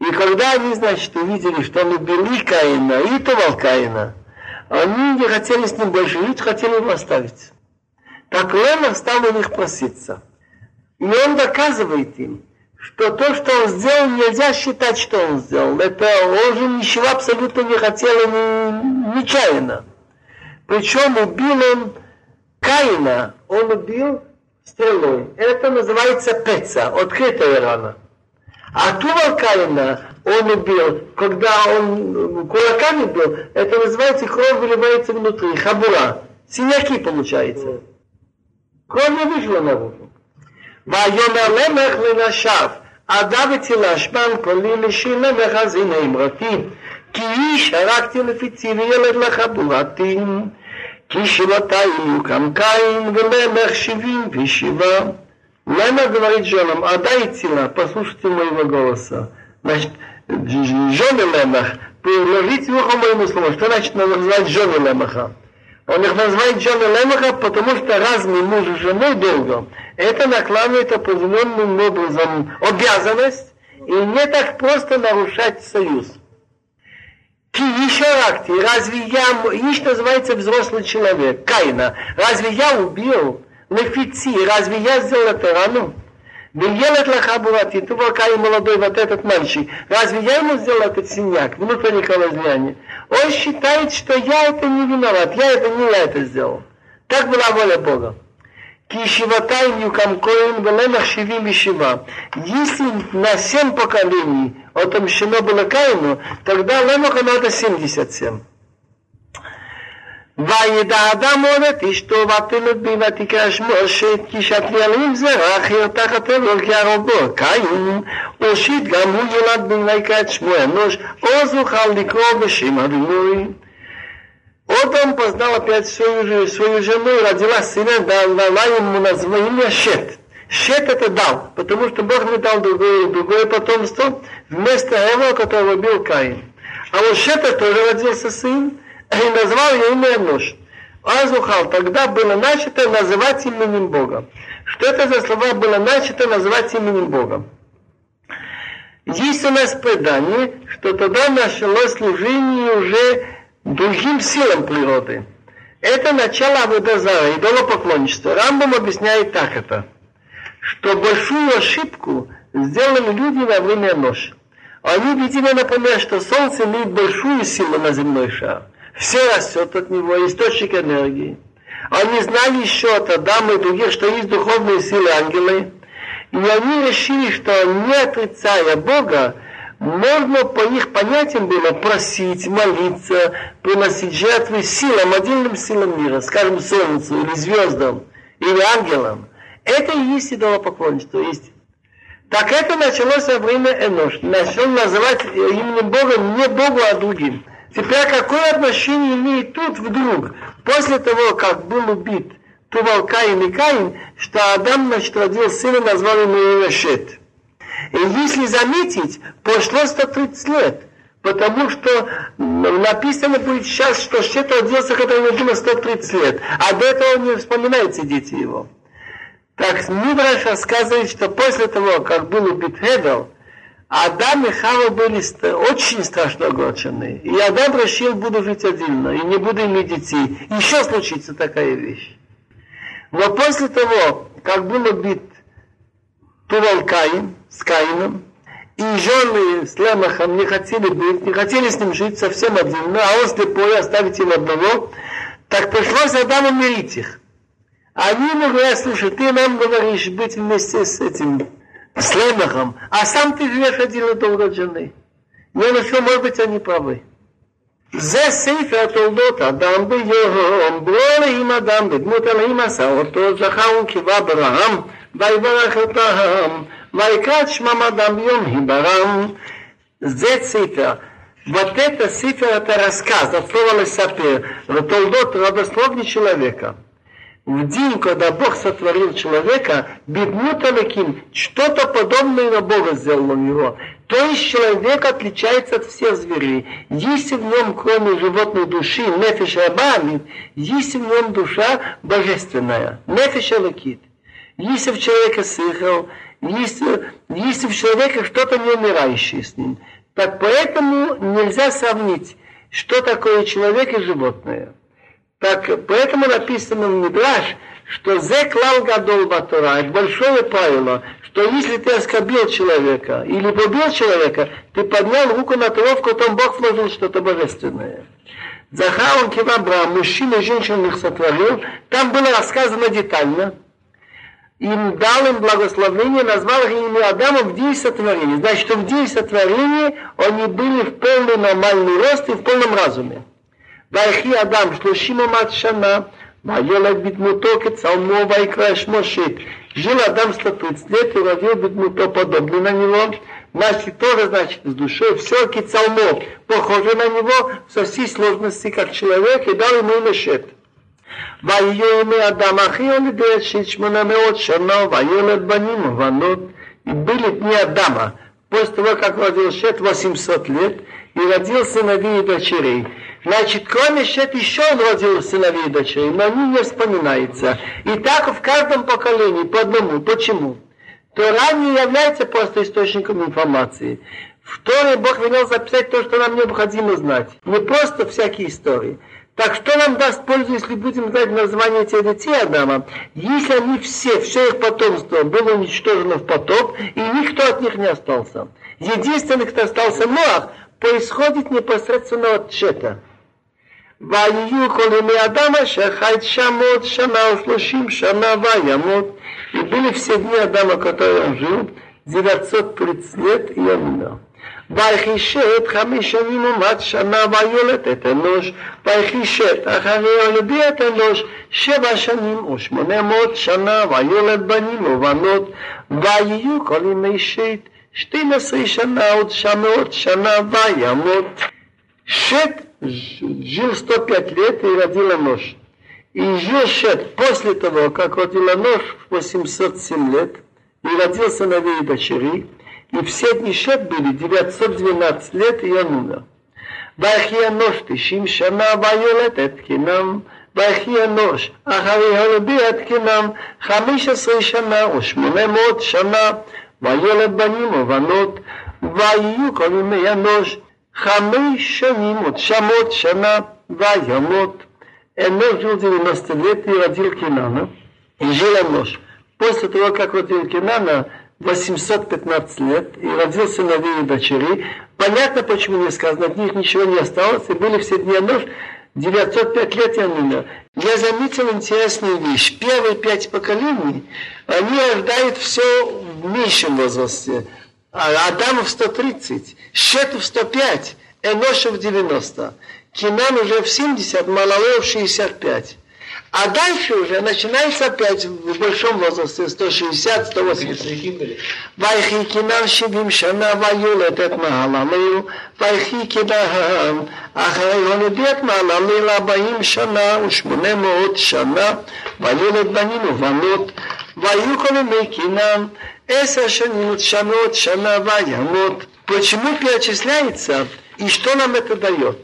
И когда они, значит, увидели, что он убили Каина и Тувал-Каина, они не хотели с ним больше жить, хотели его оставить. Так Ламех стал у них проситься. И он доказывает им, что то, что он сделал, нельзя считать, что он сделал. Это он же ничего абсолютно не хотел, нечаянно. Причем убил он Каина, он убил стрелой. Это называется пеца, открытая рана. А Тувал-Каина он убил, когда он кулаками бил, это называется кровь выливается внутри, хабура. Синяки получается. Кровь не вышла наружу. ויאמר למך לנשיו, עדבתי להשמן קולי לשילמך אז הנה אמרתי, כי איש הרגתי לפיצי וילד לחבורתי, כי שבעתיים יוקם קין ולמך 77. Ламех говорит женам: отдайте нам, послушайте моего голоса. Значит, жены Ламех, приложите ухо моему слову. Что значит назвать жены Ламеха? Он их называет жены Ламеха, потому что разные муж и женой долго. Это накладывает определенным образом обязанность, и не так просто нарушать союз. Ки еще акти, разве я, ищ называется взрослый человек, Каина, разве я убил Лефици, разве я сделал это рану? Бельелет лахабурати, Тувал-Каин молодой, вот этот мальчик, разве я ему сделал этот синяк, внутреннее колозняние? Он считает, что я это не виноват, я это сделал. Так была воля Бога. Кишиватай юкам коин велемах шивим и шива. Если на 7 поколений отомщено было Каину, тогда Ламеху надо 77. וידע אדם עוד את אשתו ותל את בי ותקרא שמו שת כי שתלי על עם זרע אחר תחת אלול כי הרובו קין וראשית גם הוא ילד בי ויקרא את שמו אנוש עוז אוכל לקרוא בשם אדוני. Потом познал опять свою жену и родила сына, дала ему название Шет. Шет это дал, потому что Бог не дал другое потомство вместо того, которого убил Каин. А у Шета тоже родился сын, и назвал ее имя Энош. Азухал, тогда было начато называть именем Бога. Что это за слова было начато называть именем Бога? Есть у нас предание, что тогда началось служение уже другим силам природы. Это начало Аводазара, идолопоклонничества. Рамбам объясняет так это, что большую ошибку сделали люди во время Эноша. Они видели, например, что Солнце имеет большую силу на земной шар. Все растет от него, источник энергии. Они знали еще от Адама и других, что есть духовные силы, ангелы. И они решили, что не отрицая Бога, можно по их понятиям было просить, молиться, приносить жертвы силам, отдельным силам мира, скажем, солнцу или звездам, или ангелам. Это и есть идолопоклонничество, есть. Так это началось во время Энош. Начал называть именем Бога не Богу, а другим. Теперь какое отношение имеет тут вдруг, после того, как был убит Тувал-Каин и Каин, что Адам, значит, родил сына, назвал его имя Шет. И если заметить, прошло 130 лет, потому что написано будет сейчас, что Шет родился, когда ему было 130 лет, а до этого не вспоминаются дети его. Так Мидраш рассказывает, что после того, как был убит Хевель, Адам и Хава были очень страшно огорчены. И Адам решил, буду жить отдельно, и не буду иметь детей. Еще случится такая вещь. Но после того, как был убит Тувал-Каин с Каином, и жены с Ламехом не хотели с ним жить совсем отдельно, а он слепой, оставить его одного, так пришлось Адаму мирить их. Они ему говорят: слушай, ты нам говоришь быть вместе с этим, с Ламехом, а сам ты живешь один и долго от жены. Не, ну что, может быть, они правы. זה ספר תולדות אדם ביום, ברור עם אדם בדמות אלוהים עשה אותו, זכר וקיבה ברעם, ויברך אותם, ויקרא את שמם אדם ביום היברם. זה ספר. Вот это сифер, это рассказ, от слова «лесапер», «Толдот родословный человека». В день, когда Бог сотворил человека, «бедмута леким», что-то подобное на Бога сделало его. То есть человек отличается от всех зверей. Есть в нем, кроме животной души, «нефеш абамит», есть в нем душа божественная, «нефеш алекит». Если в человеке сыхал, если в человеке что-то неумирающее с ним. Так поэтому нельзя сравнить, что такое человек и животное. Так поэтому написано в Мидраш, что «Зе клал гадол батора», большое правило, что если ты оскорбил человека или побил человека, ты поднял руку на того, в котором Бог вложил что-то божественное. Захар он кивабра, мужчин и женщин их сотворил, там было рассказано детально. Им дал им благословение, назвал их имя Адама в день сотворения. Значит, что в день сотворения они были в полный нормальный рост и в полном разуме. Вайхи Адам, шлушима матшана, вайолад битмуто, кецалмо, вайкраш мошит. Жил Адам 130 лет и родил битмуто, подобный на него. Значит, тоже, значит, с душой, все кецалмо, похоже на него, со всей сложности, как человек, и дал ему имя Шет. ויהיו ימי אדם הכי יולדת שית 800 שנה ויולד בנים ובנות יבילת מי אדמה после того, как родил Шет 800 лет и родил сыновей и дочерей. Значит, кроме Шет еще он родил сыновей и дочерей, но они не вспоминаются. И так в каждом поколении по одному. Почему? Тора не является просто источником информации. В Торе Бог велел записать то, что нам необходимо знать. Не просто всякие истории. Так что нам даст пользу, если будем знать название тех детей Адама, если они все их потомство было уничтожено в потоп, и никто от них не остался. Единственный, кто остался Ноах, происходит непосредственно от Шета. ויהיו כל ימי אדם אשר חי 900 שנה ו30 שנה וימות. И были все дни Адама, которые он жил, 930 лет и он умер. ויחי שת 5 שנים ומעט שנה ויולד את אנוש, ויחי שת אחרי יולדי את אנוש 7 שנים ו800 שנה ויולד בנים ובנות, ויהיו כל ימי שת 12 שנה ו900 שנה וימות. Шет жил 105 лет и родил Энош. И жил Шет после того, как родил Энош, 807 лет, и родил сыновей и дочерей. И все дни Шет были 912 лет, и он умер. ויחי אנוש 90 שנה ויולד את קינן, ויחי אנוש אחרי הולדו את קינן 15 שנה ו800 שנה ויולד בנים ובנות, ויהיו כל ימי אנוש 5 שנים ו900 שנה וימות. אנוש жил 90 лет и родил Кинана. И жил Энош. После того, как родил Кинана, 815 лет, и родил сыновей и дочерей. Понятно, почему не сказано, от них ничего не осталось, и были все дни Энош, 905 лет и он умер. Я заметил интересную вещь. Первые 5 поколений, они рождают все в меньшем возрасте. Адаму в 130, Шету в 105, Эношу в 90, Кинан уже в 70, Малалел в 65. А дальше уже начинается опять в большом возрасте, 160-180. Вайхи Кинан 70 שנה ויולד את מהללאל, ויחי קינן אחרי הולד את מהללאל 40 שנה ו800 שנה, ויולד בנים ובנות, ויהיו כל ימי קינן 10 שנים ו900 שנה וימות. Почему перечисляется и что нам это дает?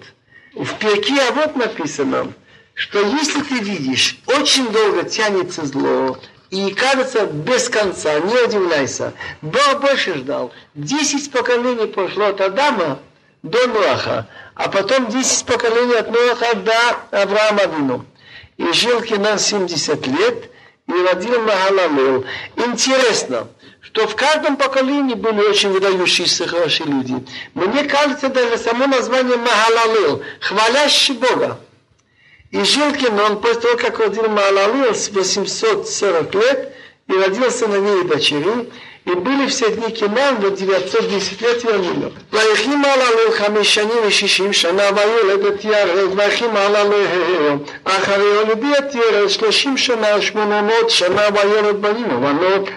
В Перке Авот написано, что если ты видишь, очень долго тянется зло, и кажется без конца, не удивляйся. Бог больше ждал. 10 поколений прошло от Адама до Ноаха, а потом 10 поколений от Ноаха до Авраама Вину. И жил Кинан 70 лет, и родил Махалалел. Интересно, что в каждом поколении были очень выдающиеся хорошие люди. Мне кажется, даже само название Махалалел, хвалящий Бога. И жил Кинан после того, как родил Малалел с 840 лет, и родил сыновей и дочерей, и были все дни Кинан до 910 лет Иамина. Ваихи Малалел хамишаним и шишим шана ваилет от Яред, ваихи Малалел ахариолиби от Яред, шлешим шана шмононот шана ваилет балину,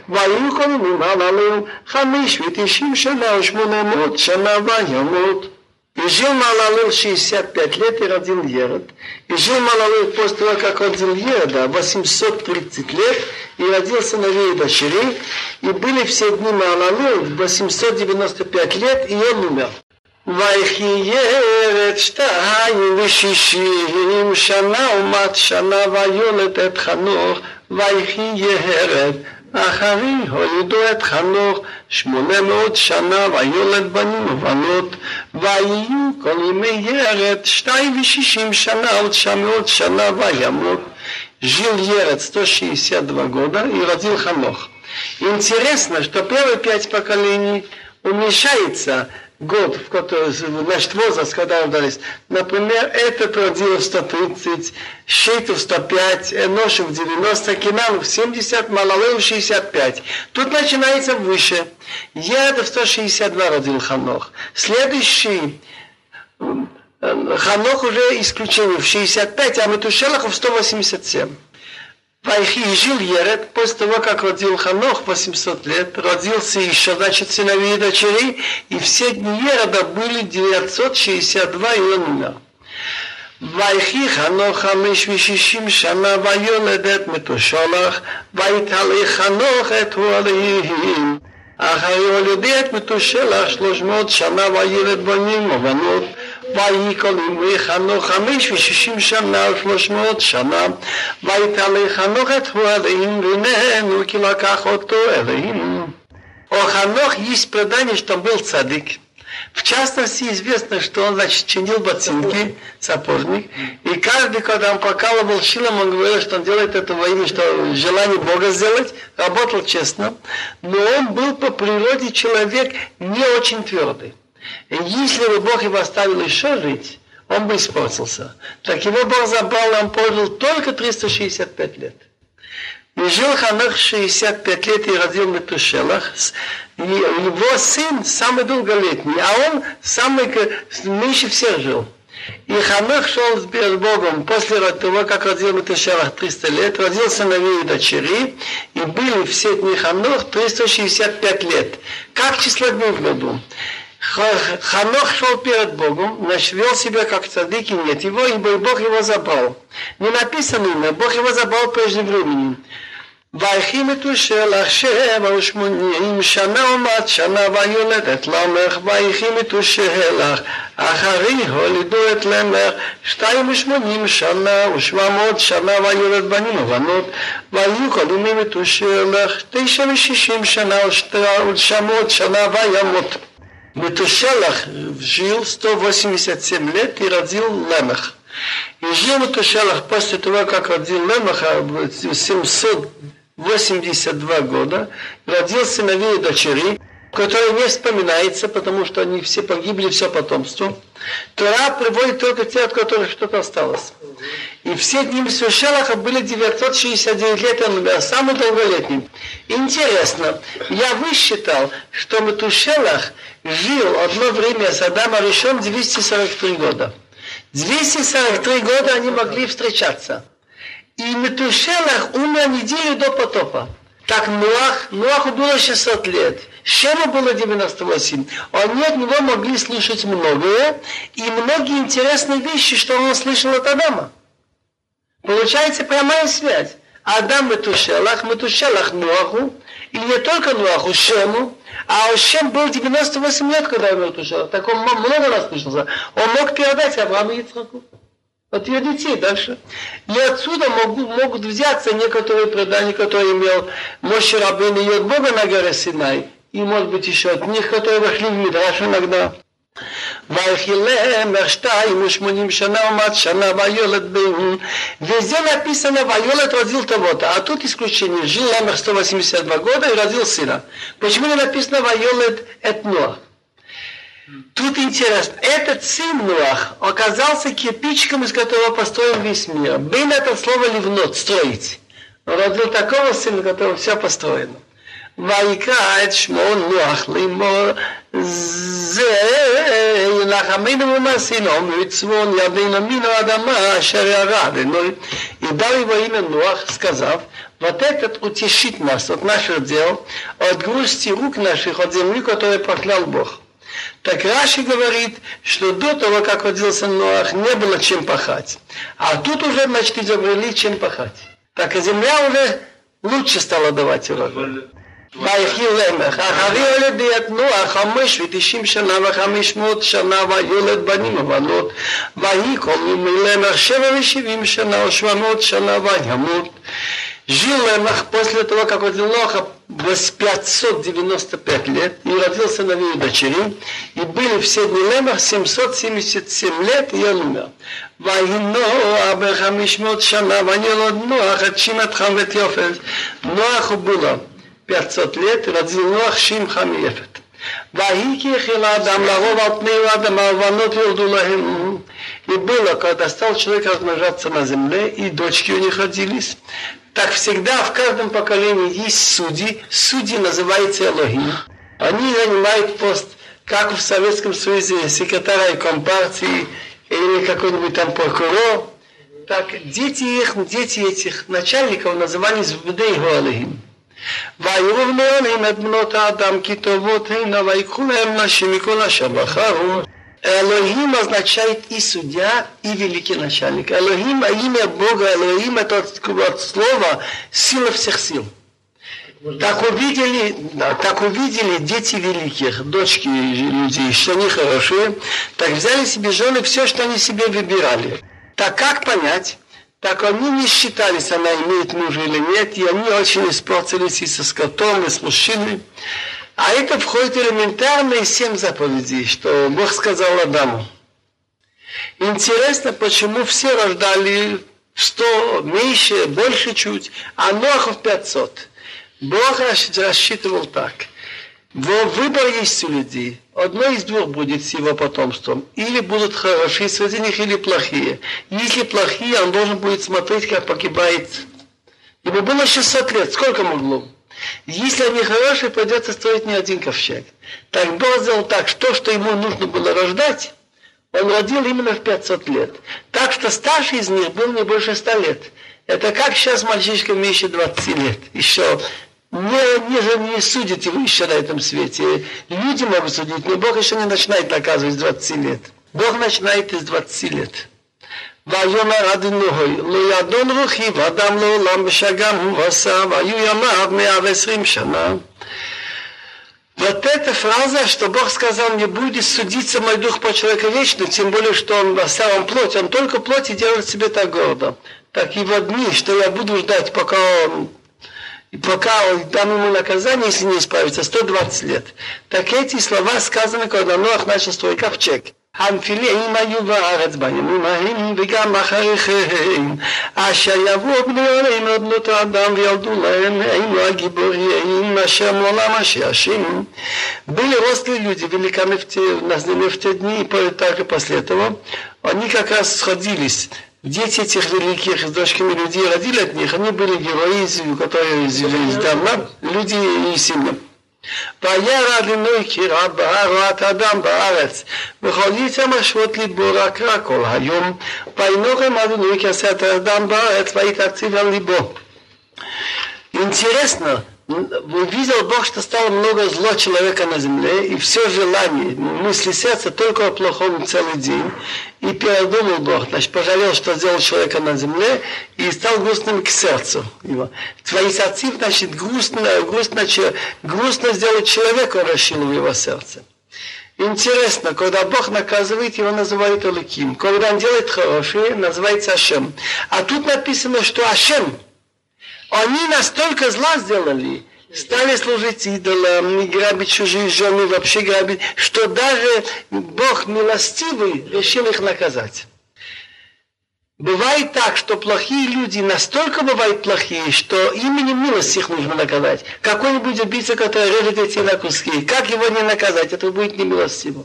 ваихоми Малалел хамиш витишим шана шмононот шана ваилет. И жил Малалел 65 лет и родил Ирад. И жил Малалел после того, как родил Ирада, 830 лет, и родил сыновей и дочерей. И были все дни Малалел 895 лет, и он умер. ויחיה שתיים ושישים שנה ומת שנה ויולד את חנוך ויחיה אחרי הולידו את חנוך 800 שנה ויולד בנים ובנות ויהיו כל ימי ירד 260 שנה עוד 900 שנה וימות. Жил Еред 162 года и родил Ханох. Интересно, что первые 5 поколений уменьшается год, в который, значит, возраст, когда родились. Например, этот родил в 130, Шету в 105, Эношу в 90, Кинану в 70, Малалею в 65. Тут начинается выше. Яда в 162 родил Ханох. Следующий Ханох уже исключение в 65, а Метушелах в 187. И жил Еред после того, как родил Ханох 800 лет, родился еще, значит, сыновей и дочерей, и все дни Ереда были 962, и он умер. ויחי חנוך 560 שנה ויולד את מתושלח ויתהלך חנוך את הולדים אחרי יולד את מתושלח 300 שנה וילד בנים ובנות ויהי כל ימי חנוך 560 שנה ו300 שנה ויתהלך חנוך את הולדים ונהנו כי לקח אותו אלוהים. О Ханох есть предание, что он был цадик. В частности, известно, что он, значит, чинил ботинки, сапожник, и каждый, когда он покалывал шилом, он говорил, что он делает это во имя, что желание Бога сделать, работал честно, но он был по природе человек не очень твердый. И если бы Бог его оставил еще жить, он бы испортился. Так его Бог забрал, и он прожил только 365 лет. И жил Ханох 65 лет и родил Метушелах. И его сын самый долголетний, а он самый меньше всех жил. И Ханох шел с Богом после того, как родил Метушелах 300 лет, родил сыновей и дочерей, и были все дни Ханох 365 лет. Как число дней в году? Ханох шел перед Богом, значит, вел себя как цадик, и нет его, ибо Бог его забрал. Не написано имя, Бог его забрал прежде времени. ויחי מתושלח 780 שנה ומת שנה ויולד את למך ויחי מתושלח אחרי הולידו את למך 280 שנה ו700 שנה ויולד בנים ובנות והיו קודמים מתושלח 960 שנה ו900 שנה וימות. Метушелах жил 187 лет и родил Ламех. И жил Метушелах после того, как родил Ламеха, 782 года, родил сыновей и дочерей, которые не вспоминаются, потому что они все погибли, все потомство. Тора приводит только те, от которых что-то осталось. И все дни Метушелаха были 969 лет, он самый долголетний. Интересно, я высчитал, что Метушелах жил одно время с Адамом Ришон 243 года. 243 года они могли встречаться. И Метушелах умер неделю до потопа. Так Ноаху было 600 лет, Шему было 98. Они от него могли слышать многое, и многие интересные вещи, что он слышал от Адама. Получается прямая связь. Адам Метушелах, Метушелах Ноаху, и не только Ноаху, Шему, а Шем был 98 лет, когда умер Метушелах, так он много наслышался. Он мог передать Аврааму и Ицхаку, от ее детей дальше. И отсюда могут взяться некоторые предания, которые имел Моше Рабейну и от Бога на горе Синай, и, может быть, еще от них, которые вошли в Мидраш иногда. Везде написано «Вайолет родил того-то», а тут исключение. Жил Ламех 182 года и родил сына. Почему не написано «Вайолет эт Ноах»? Тут интересно, этот сын Ноах оказался кирпичиком, из которого построен весь мир. Бен — это слово ливнот, строить. Он родил такого сына, которого все построено. ויקרא את שמו נוח לאמור זה ינחמנו ומעשינו מצוון ידינו מן האדמה אשר ירדנו. И дал его имя Ноах, сказав: вот этот утешит нас от наших дел, от грусти рук наших, от земли, которую проклял Бог. Так Раши говорит, что до того, как родился Ноах, не было чем пахать. А тут уже, значит, изобрели чем пахать. Так и земля уже лучше стала давать урожай. ויחי למך, אחרי יולד את נוח 590 שנה ו500 שנה, ויולד בנים ובנות, ויהי קום למך 770 שנה או 700 שנה, וימות. Жил Ламех после того, как родил Ноаха, 595 лет, и родил сыновей и дочерей, и были все дни Ламеха 777 лет, и он умер. Ноаху было 500 лет, и родил Ноах Шим Хам Ефет. И было, когда стал человек размножаться на земле, и дочки у них родились. Так всегда в каждом поколении есть судьи. Судьи называются Элохим. Они занимают пост, как в Советском Союзе, секретаря и компартии, или какой-нибудь там прокурор. Так дети этих начальников назывались Вдей Гуалихим. וירוב נאונים את בנות האדם כי טובות הנה ויקחו להם נשים מכל אשר בחרו. Элохим означает и судья, и великий начальник. Элохим, а имя Бога Элохим, это от слова сила всех сил. Так увидели дети великих, дочки людей, что они хорошие, так взяли себе жены все, что они себе выбирали. Так как понять? Так они не считались, она имеет мужа или нет, и они очень испортились и со скотом, и с мужчиной. А это входит элементарно из 7 заповедей, что Бог сказал Адаму. Интересно, почему все рождали 100, меньше, больше чуть, а Ноахов 500. Бог рассчитывал так. Выбор есть у людей. Одно из двух будет с его потомством. Или будут хорошие среди них, или плохие. Если плохие, он должен будет смотреть, как погибает. Ему было 600 лет, сколько могло? Если они хорошие, придется строить не один ковчег. Так Бог сделал так, что то, что ему нужно было рождать, он родил именно в 500 лет. Так что старший из них был не больше 100 лет. Это как сейчас мальчишкам меньше 20 лет. Еще... Не судит его еще на этом свете. Люди могут судить, но Бог еще не начинает наказывать с 20 лет. Бог начинает из 20 лет. Вот эта фраза, что Бог сказал: не будет судиться мой дух по человеку вечно, тем более, что он на самом плоти, он только плоть и делает себе так гордо. Так его дни, что я буду ждать, пока он дам ему наказание, если не исправится, 120 лет. Так эти слова сказаны, когда Ноах начал строить ковчег. «Анфилеим аю ваарец баним аим вегам ахарихеем, ашер яву бнеолеим одноту адам вялду лаем эйну агибориеим ашем лолам ашиашим». Были рослые люди, великаны в те дни, и так и после этого. Они как раз сходились. Дети этих великих с дочками людей родили от них, они были герои, которые извелись дома, люди и семьи. Интересно, увидел Бог, что стало много зла человека на земле, и все желание, мысли сердца только о плохом целый день. И передумал Бог, значит, пожалел, что сделал человека на земле, и стал грустным к сердцу его. Твои отцы, значит, грустно сделать человека, он расшил в его сердце. Интересно, когда Бог наказывает, его называют Элоким. Когда он делает хорошее, называется Ашем. А тут написано, что Ашем. Они настолько зла сделали, стали служить идолам, грабить чужие жены, вообще грабить, что даже Бог милостивый решил их наказать. Бывает так, что плохие люди настолько бывают плохие, что именем милости их нужно наказать. Какой-нибудь убийца, который режет детей на куски, как его не наказать, это будет немилостиво.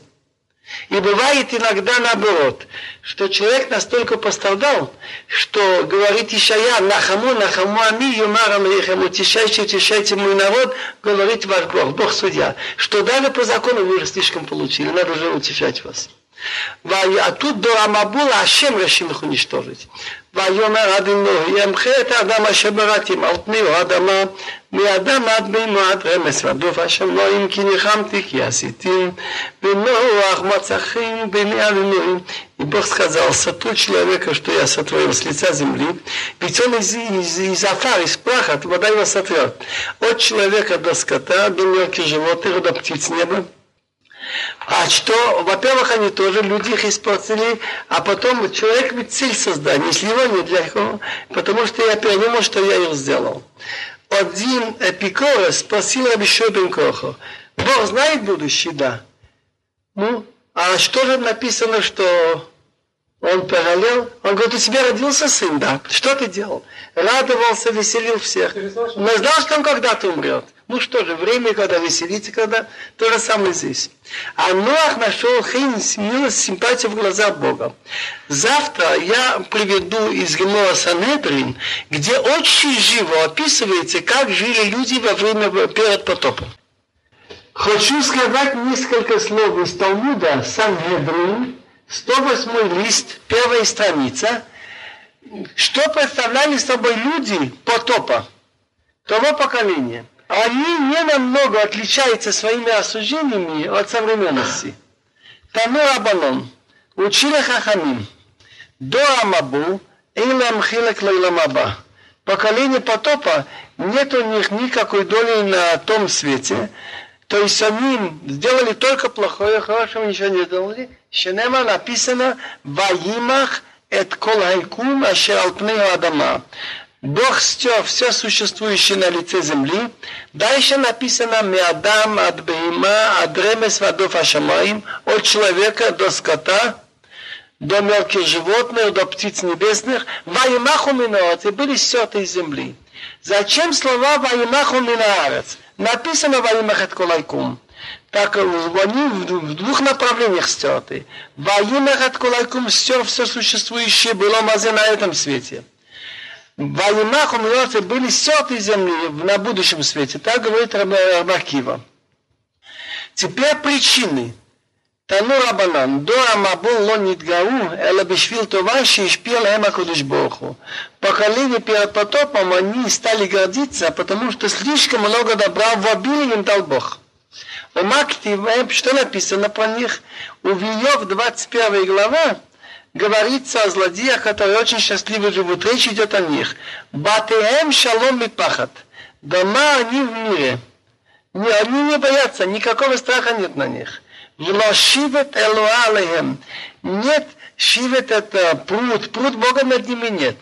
И бывает иногда наоборот, что человек настолько пострадал, что говорит Ишая: «Нахаму, нахаму ами, юмарам лихаму, тишайте, тишайте мой народ, говорит ваш Бог, Бог судья, что даже по закону вы уже слишком получили, надо уже утешать вас». А тут до Амабула Ашем решил их уничтожить. ויאמר אדוני ימחה את האדם אשר בראתי מאות מאור אדמה מאדם עד בהמה עד רמש ודוב השם אלוהים כי ניחמתי כי עשיתי ונוח מצא חן בעיני אלוהים. И Бог сказал: сотру человека, что я сотворил, с лица земли, ведь он из афар, из праха, вода его сотрет, от человека до скота, до мелких животных, до птиц неба. А что, во-первых, они тоже, люди их испортили, а потом человек ведь цель создания, если его не для кого, потому что я передумал, что я их сделал. Один Эпикора спросил Раби Шобенкохо: Бог знает будущее? Да. Ну, а что же написано, что он параллел? Он говорит: у тебя родился сын, да. Что ты делал? Радовался, веселил всех. Но знал, что он когда-то умрет. Ну что же, время, когда веселите, когда то же самое здесь. А Ноах нашел симпатию в глазах Бога. Завтра я приведу из Гемора Санедрин, где очень живо описывается, как жили люди во время перед потопом. Хочу сказать несколько слов из Талмуда Санедрин, 108 лист, первая страница, что представляли собой люди потопа того поколения. Они не намного отличаются своими осуждениями от современности. Тану Рабанон, учили Хахамим, до Амабу, Илам Хилек Лайламаба. Поколение потопа, нет у них никакой доли на том свете. То есть они сделали только плохое, хорошего ничего не делали. Шенема написано «Ваимах эт кол хайкум ашер алпнео адама». Бог стер все существующее на лице земли. Дальше написано «Меадам ад бейма ад ремес вадов ашамаим», от человека до скота, до мелких животных, до птиц небесных. «Ваимаху минаарец», и были стерты из земли. Зачем слова «Ваимаху минаарец»? Написано «Ваимах эт кол хайкум». Так они в двух направлениях стерты. «Ваимах эт кол хайкум» стер все существующее, было мазе на этом свете. Ваимах умерцы были стерты из земли на будущем свете. Так говорит Рабакива. Теперь причины. Тану Рабанан. До Амабул лонит гау, эла бешвил товаши и шпил эма кудыш боху. Поколение перед потопом они стали гордиться, потому что слишком много добра в обилии им дал Бог. У Мактив, что написано про них? У Виев 21 глава, говорится о злодеях, которые очень счастливы живут. Речь идет о них. Батеем шалом и пахат. Дома они в мире. Они не боятся, никакого страха нет на них. Вло шивет элоа алейхем. Нет, шивет это пруд. Пруд Бога над ними нет.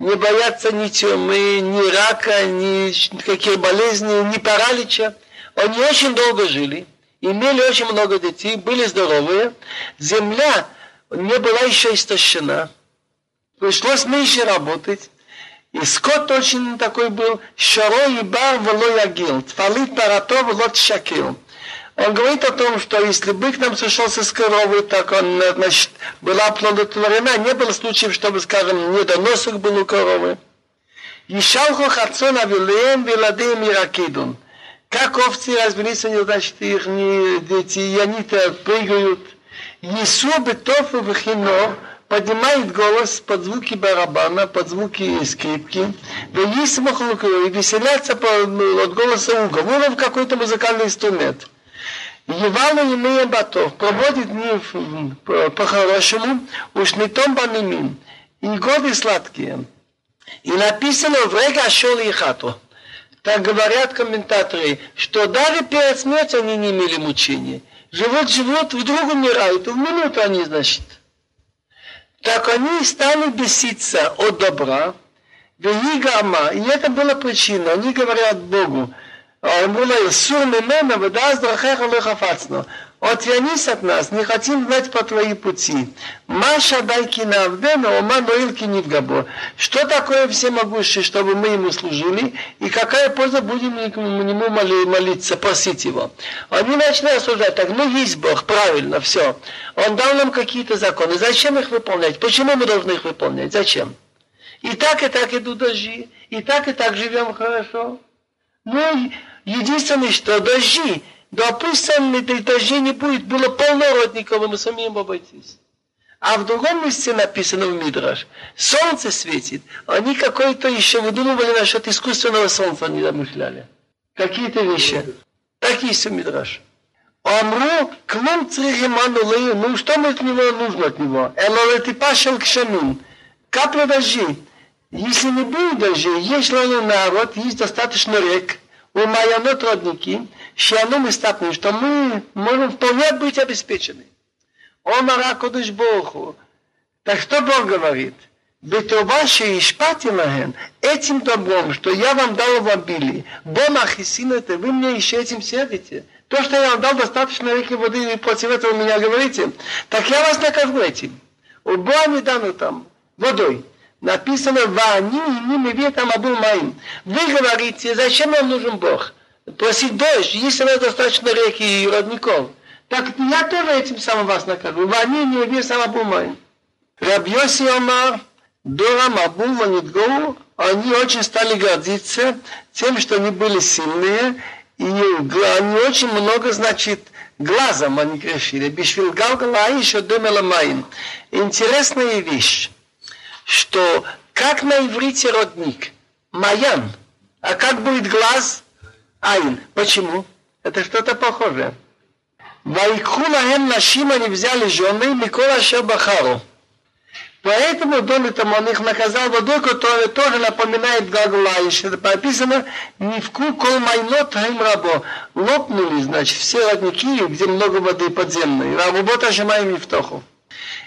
Не боятся ни тюрьмы, ни рака, ни каких болезней, ни паралича. Они очень долго жили, имели очень много детей, были здоровые. Земля не была еще истощена. Пришлось меньше работать. И скот очень такой был. Шарой и бар вло ягил. Тфалит парато вло тшакил. Он говорит о том, что если бык нам сошелся с коровой, так он, значит, была оплодотворена. Не было случаев, чтобы, скажем, недоносок был у коровы. Ешалху хацон авилеем виладеем иракидун. Как овцы разбились, значит, их не дети, и они-то прыгают. Несу бытов и вихино, поднимает голос под звуки барабана, под звуки скрипки, и веселятся от голоса уговоров какой-то музыкальный инструмент. Евалу имея батов, проводит дни по-хорошему, уж не том банимим, и годы сладкие. И написано в рега шел и хату. Так говорят комментаторы, что даже перед смертью они не имели мучений. Живут, вдруг умирают, и в минуту они, значит. Так они стали беситься от добра, и это была причина. Они говорят Богу: «Сур мемена, вода с драхеха лехафацно». отвернись от нас, не хотим знать по твои пути. Маша дайкина авдена, ома ноилки нивгабо. Что такое всемогущий, чтобы мы ему служили, и какая польза будем ему молиться, просить его? Они начинают осуждать, так, ну есть Бог, правильно, все. Он дал нам какие-то законы, зачем их выполнять? Почему мы должны их выполнять? Зачем? И так идут дожди, и так живем хорошо. Ну, единственное, что дожди, допустим, дождей не будет, было полно родников, и мы сумеем обойтись. А в другом месте написано в Мидраш, солнце светит, они какое-то еще выдумывали насчет искусственного солнца, не замышляли. Какие-то вещи. Так есть у Мидраш. Амру клум црихиману лею, ну что мы от него нужно от него? Элолетипашел кшамин, капля дождей. Если не будет дождей, есть лону народ, есть достаточно рек, у майонот родники, шианом и стапнем, что мы можем вполне быть обеспечены. Омара кодыш Богу. Так что Бог говорит? Бетубаши и шпатимаген, этим добром, что я вам дал в обилии, бомах и син это, вы мне еще этим сердите. То, что я вам дал достаточно реки воды, и против этого меня говорите, так я вас накажу этим. У Бога не дано там, водой. Написано, вы говорите, зачем нам нужен Бог? Просить дождь, если у нас достаточно реки и родников. Так я тоже этим самым вас накажу. Вани не ве сама бумаги. Рабьёси омар, дорам абум ванитгоу, они очень стали гордиться тем, что они были сильные, и они очень много, значит, глазом они грешили. Бишвилгалгала еще думала маим. Интересная вещь, что как на иврите родник? Маян. А как будет глаз? Айн. Почему? Это что-то похожее. Вайкху лаэм нашим, они взяли жены Микола Шабахару. Поэтому Донатом он их наказал водой, которая тоже напоминает глагол Аиш. Это прописано «Нивку кол майнот хайм рабо». Лопнули, значит, все родники, где много воды подземной. Рабубот ашимаем нефтоху.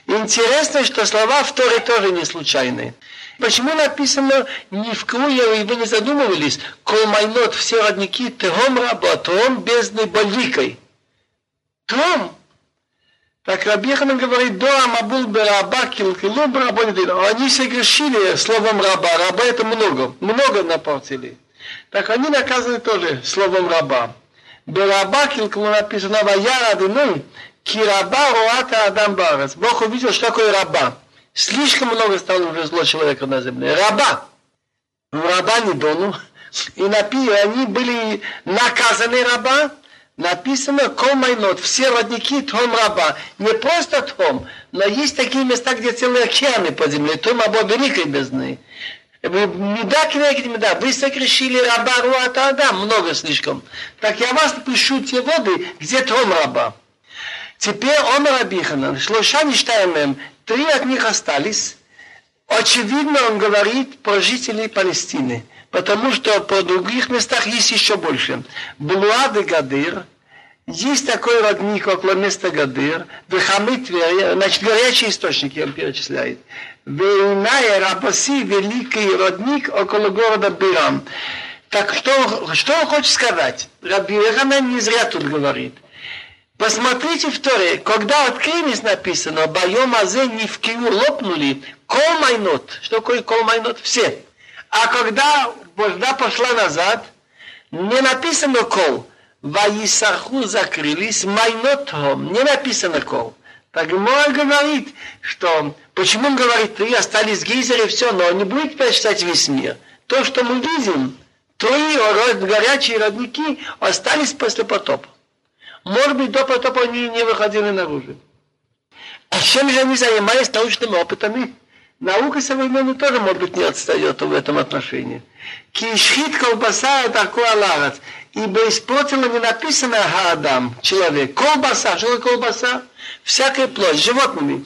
Интересно, что слова в Торе тоже не случайные. Почему написано «Нивку», и вы не задумывались, «Кол майнот» все родники «Тхом рабо», «Тхом бездны боликой». Тром. Так Раби Хан говорит, «Доам абул бараба килкилу барабо недилу». Они согрешили словом раба. Раба это много. Много напортили. Так они наказаны тоже словом раба. Бараба килкилу написано «Вая радыну ки раба руата адам барец». Бог увидел, что такое раба. Слишком много стало уже зло человека на земле. Раба. Раба не дону. И они были наказаны раба. Написано «Кол майнот», все родники «Тхом раба». Не просто «Тхом», но есть такие места, где целые океаны под землей. «Тхом раба» великой бездны. «Меда квегит меда», вы согрешили «Раба руата адам», много слишком. Так я вас пишу те воды, где «Тхом раба». Теперь он Раби Ханан, шлоша ништаймем, три от них остались. Очевидно, он говорит про жителей Палестины. Потому что по других местах есть еще больше. Блуады Гадыр, есть такой родник около места Гадыр, Вехамы Тверия, значит, горячие источники он перечисляет. Вейная Рабаси, великий родник около города Бирам. Так что он хочет сказать? Раби Ханан не зря тут говорит. Посмотрите в Торе, когда открылись написано, «Байом азе нивкию» лопнули, «Кол майнот». Что такое «Кол майнот»? Все. А когда вода пошла назад, не написано «кол». «Ваисаху» закрылись, «майнотхом». Не написано «кол». Так Мория говорит, что... Почему он говорит, «Три остались в гейзере, все», но он не будет перечитать весь мир. То, что мы видим, три горячие родники остались после потопа. Может быть, до потопа они не выходили наружу. А чем же они занимались научными опытами? Наука современная тоже, может быть, не отстает в этом отношении. «Кишхит колбаса атаку аларат». Ибо испортила не написано «Адам», человек. Колбаса, что такое колбаса? Всякая плоть, животными.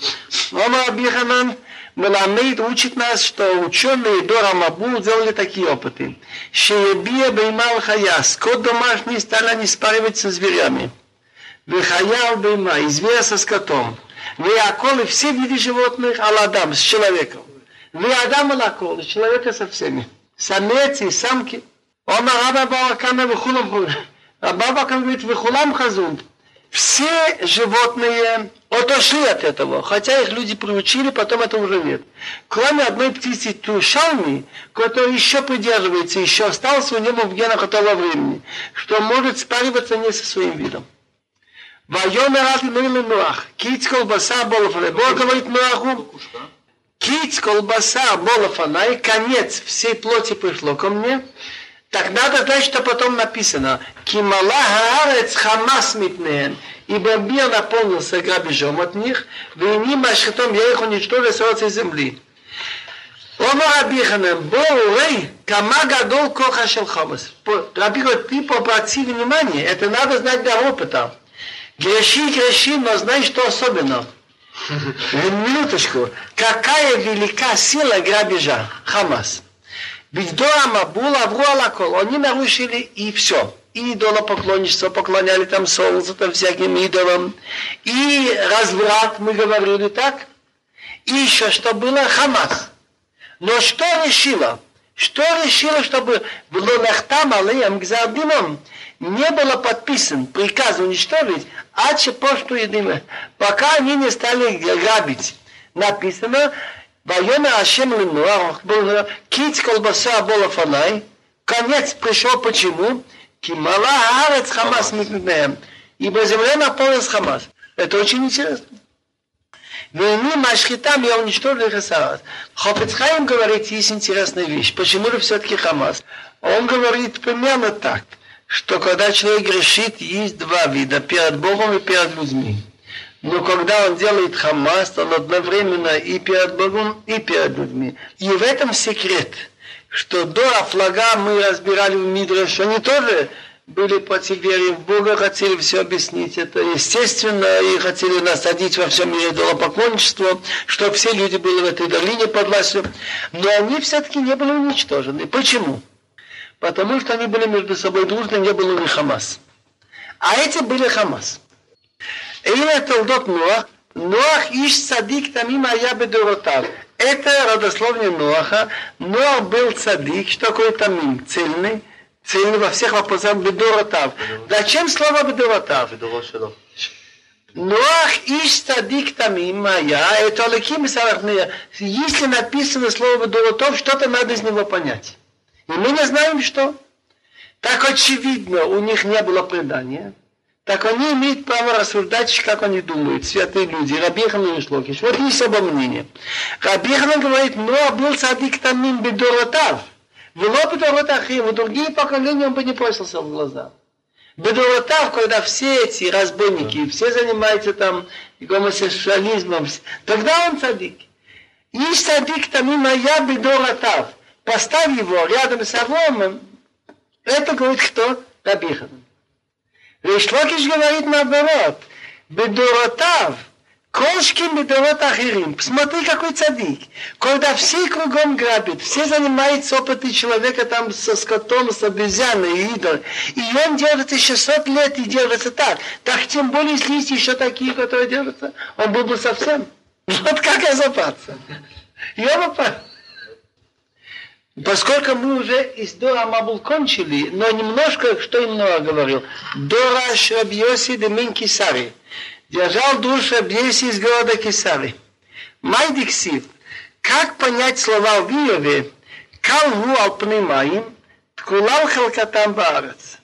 Он Раби Ханан Меламид учит нас, что ученые до Рамабу делали такие опыты. «Шеебия беймал хая». Скот домашний стали не спаривать со зверями. «Вехаял бейма». И зверя со скотом. Веаколы все виды животных, Алладам с человеком. Веадам алаколы, человека со всеми. Самец и самки. Он Раба Бавакана вихулам хазун. Раба Бавакана говорит, вихулам хазун. Все животные отошли от этого, хотя их люди приучили, потом этого уже нет. Кроме одной птицы тушалми, которая еще придерживается, еще остался у него в генах от того времени, что может спариваться не со своим видом. Киц колбаса болофанай. Бог говорит Ноаху, киц колбаса болофанай, конец всей плоти пришло ко мне. Так надо знать, что потом написано. Кимала хаарец хамас митнеен. Ибо мир наполнился грабежом от них. Вини машхитом, я их уничтожил с родцей земли. Оно Раби Ханам, боурей, кама гадол коха шелхамас. Раби говорит, ты обрати внимание, это надо знать для опыта. Греши, греши, но знай, что особенно. Минуточку. Какая велика сила грабежа. Хамас. Ведь до Амабула, Авруалакол, они нарушили и все. И идолопоклонничество, поклоняли там солнцу, там всяким идолам. И разврат, мы говорили так. И еще что было? Хамас. Но что решило? Что решило, чтобы в Лонахтам, Алеям, Гзардимам не было подписан приказ уничтожить, пока они не стали грабить. Написано, киц колбаса болофанай. Конец пришел почему? Ибо земля наполнилась Хамас. Это очень интересно. Войны Машхитам я уничтожил их Хамас. Хофец Хаим говорит, есть интересная вещь. Почему же все-таки Хамас? Он говорит примерно так, что когда человек грешит, есть два вида, перед Богом и перед людьми. Но когда он делает Хамас, он одновременно и перед Богом, и перед людьми. И в этом секрет, что до Афлага мы разбирали в Мидраше, они тоже были против веры в Бога, хотели все объяснить. Это естественно, и хотели насадить во всем мире идолопоклонничество, чтобы все люди были в этой долине под властью. Но они все-таки не были уничтожены. Почему? Потому что они были между собой дружны, не было у них Хамас. А эти были Хамас. Эйла Толдот Ноах, Ноах иш цадик тамима я бедуротав. Это родословие Ноаха. Ноах был цадик, что такое тамим? Цельный, цельный во всех вопросах бедуротав. Зачем слово бедуротав? Ноах иш цадик тамима я, это олеким сарахния. Если написано слово бедуротав, что-то надо из него понять. И мы не знаем что. Так очевидно, у них не было предания. Так они имеют право рассуждать, как они думают, святые люди. Раби Хан и Рейш Лакиш. Вот есть оба мнения. Раби Хан говорит, Ноах был цадик тамим бедуротав. Вело бедуротахим, в другие поколения он бы не бросился в глаза. Бедуротав, когда все эти разбойники, все занимаются там гомосексуализмом, тогда он цадик. И цадик тамим я бедуротав. Поставь его рядом с Авраамом, это говорит кто? Раби Хан. Рейш Лакиш говорит наоборот. Бедуротав, кошким бедуротахирим. Посмотри, какой цадик. Когда все кругом грабят, все занимаются опытом человека там со скотом, с обезьяной и идолом. И он держится 600 лет и держится так. Так тем более, если есть еще такие, которые держатся, он был бы совсем. Вот как разобраться. И он упал. Поскольку мы уже из Дора Мабул кончили, но немножко, что иного говорил. Дора Шрабьоси Демин Кисари. Держал душу Шрабьоси из города Кисари. Майдиксив. Как понять слова в Иове? Калву алпнимаим, ткулал халкатам баарец.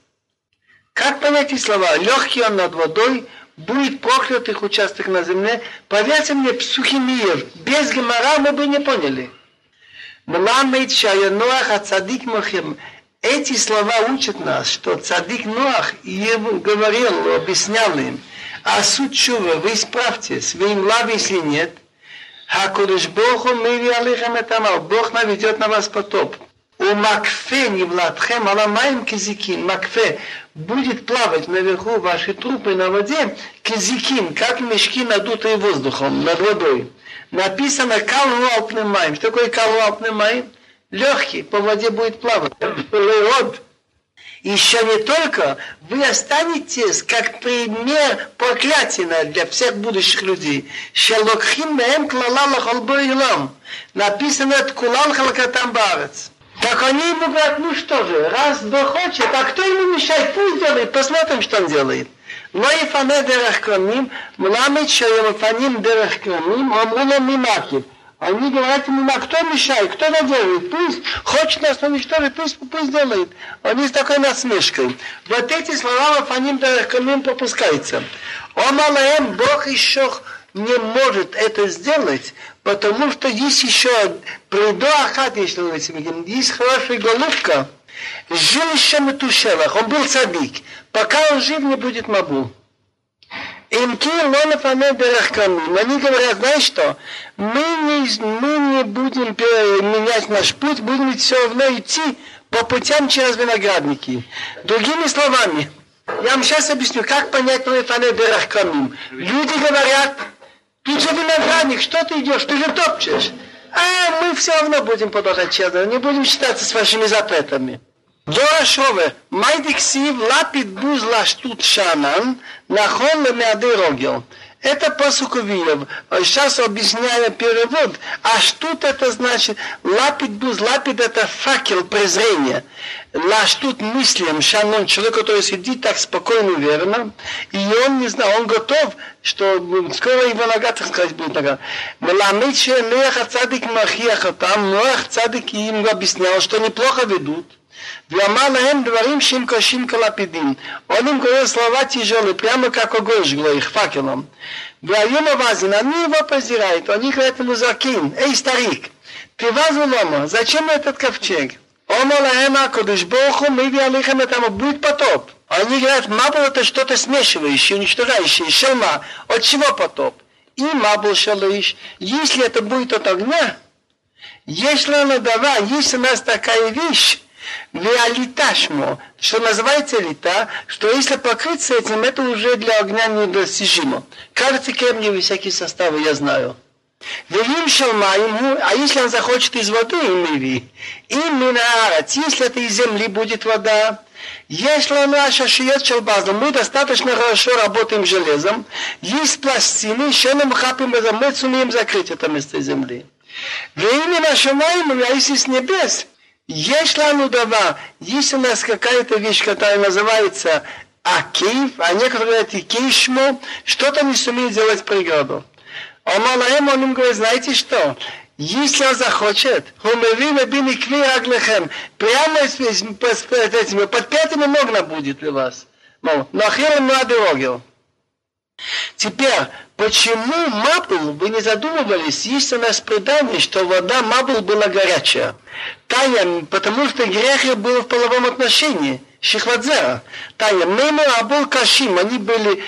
Как понять эти слова? Легкий он над водой, будет проклятых участок на земле. Поверьте мне, псухимиев, без гемора мы бы не поняли. Эти слова учат нас, что цадик Ноах говорил, объяснял им, а суть чува, вы исправьтесь, вы им лав, если нет, Бог наведет на вас потоп. У Макфе не владхем, а ламаем кизикин. Макфе будет плавать наверху ваши трупы на воде, кизикин, как мешки, надутые воздухом, над водой. Написано «Калу алпнемаем». Что такое «Калу алпнемаем»? Легкий, по воде будет плавать. Еще не только вы останетесь как пример проклятия для всех будущих людей. «Шелокхим меем клалалах албойлам». Написано «Ткулан халкатам баарец». Так они ему говорят, ну что же, раз Бог хочет, а кто ему мешает, пусть делает, посмотрим, что он делает. Но и фане дерех кромим, мламет шоем фаним дерех кромим, амулам мимаким. Они говорят ему, а кто мешает, кто это делает, пусть хочет нас уничтожить, пусть делает. Они с такой насмешкой. Вот эти слова фаним дерех кромим пропускаются. Омалаем Бог еще не может это сделать, потому что есть еще есть хорошая головка. Жил еще Метушелах, он был цадик. Пока он жив, не будет мабул. Они говорят, знаешь что, мы не будем менять наш путь, будем все равно идти по путям через виноградники. Другими словами, я вам сейчас объясню, как понять Лефане Дерах Камим. Люди говорят, ты же виноградник, что ты идешь, ты же топчешь. А мы все равно будем продолжать честно, не будем считаться с вашими запретами. Дорошове, майдиксив лапит буз лаштут шанан, нахон лемеады рогел. Это посуковиев. Сейчас объясняю перевод. А что это значит? Лапит буз, лапит это факел презрения. Лаштут мыслям, шанон, человек, который сидит так спокойно, верно, и он не знал, он готов, что скоро его нога, так сказать, будет нога. Меламид ше Ноах цадик махиаха, там Ноах цадик им объяснял, что неплохо ведут. Он им говорил слова тяжелые, прямо как огонь жгло их факелом. Они его презирают, они говорят ему за Каин, эй старик, ты вазулома, зачем этот ковчег? Будет потоп. Они говорят, мабул это что-то смешивающее, уничтожающее, шелма, от чего потоп? И мабул шелыш, если это будет от огня, если у нас такая вещь, веалиташмо, что называется лита, что если покрыться этим, это уже для огня недостижимо. Кажется, кремниевые всякие составы, я знаю. Велим шалма ему, а если он захочет из воды, и минаарат, если это из земли будет вода, если он шашиет шалбаза, мы достаточно хорошо работаем железом, есть пластины, еще нам хапим это, мы сумеем закрыть это место земли. Именно шалма, а если с небес, если у нас какая-то вещь, которая называется акив, а некоторые говорят и кишмо, что-то не сумеет сделать преграду. А Малаем, он им говорит, знаете что, если он захочет, прямо под пятыми ногами будет для вас. Теперь, почему мабул, вы не задумывались, есть у нас предание, что вода мабул была горячая. Таня, потому что грех был в половом отношении. Шихвадзера. Таня, мимо абул кашим, они были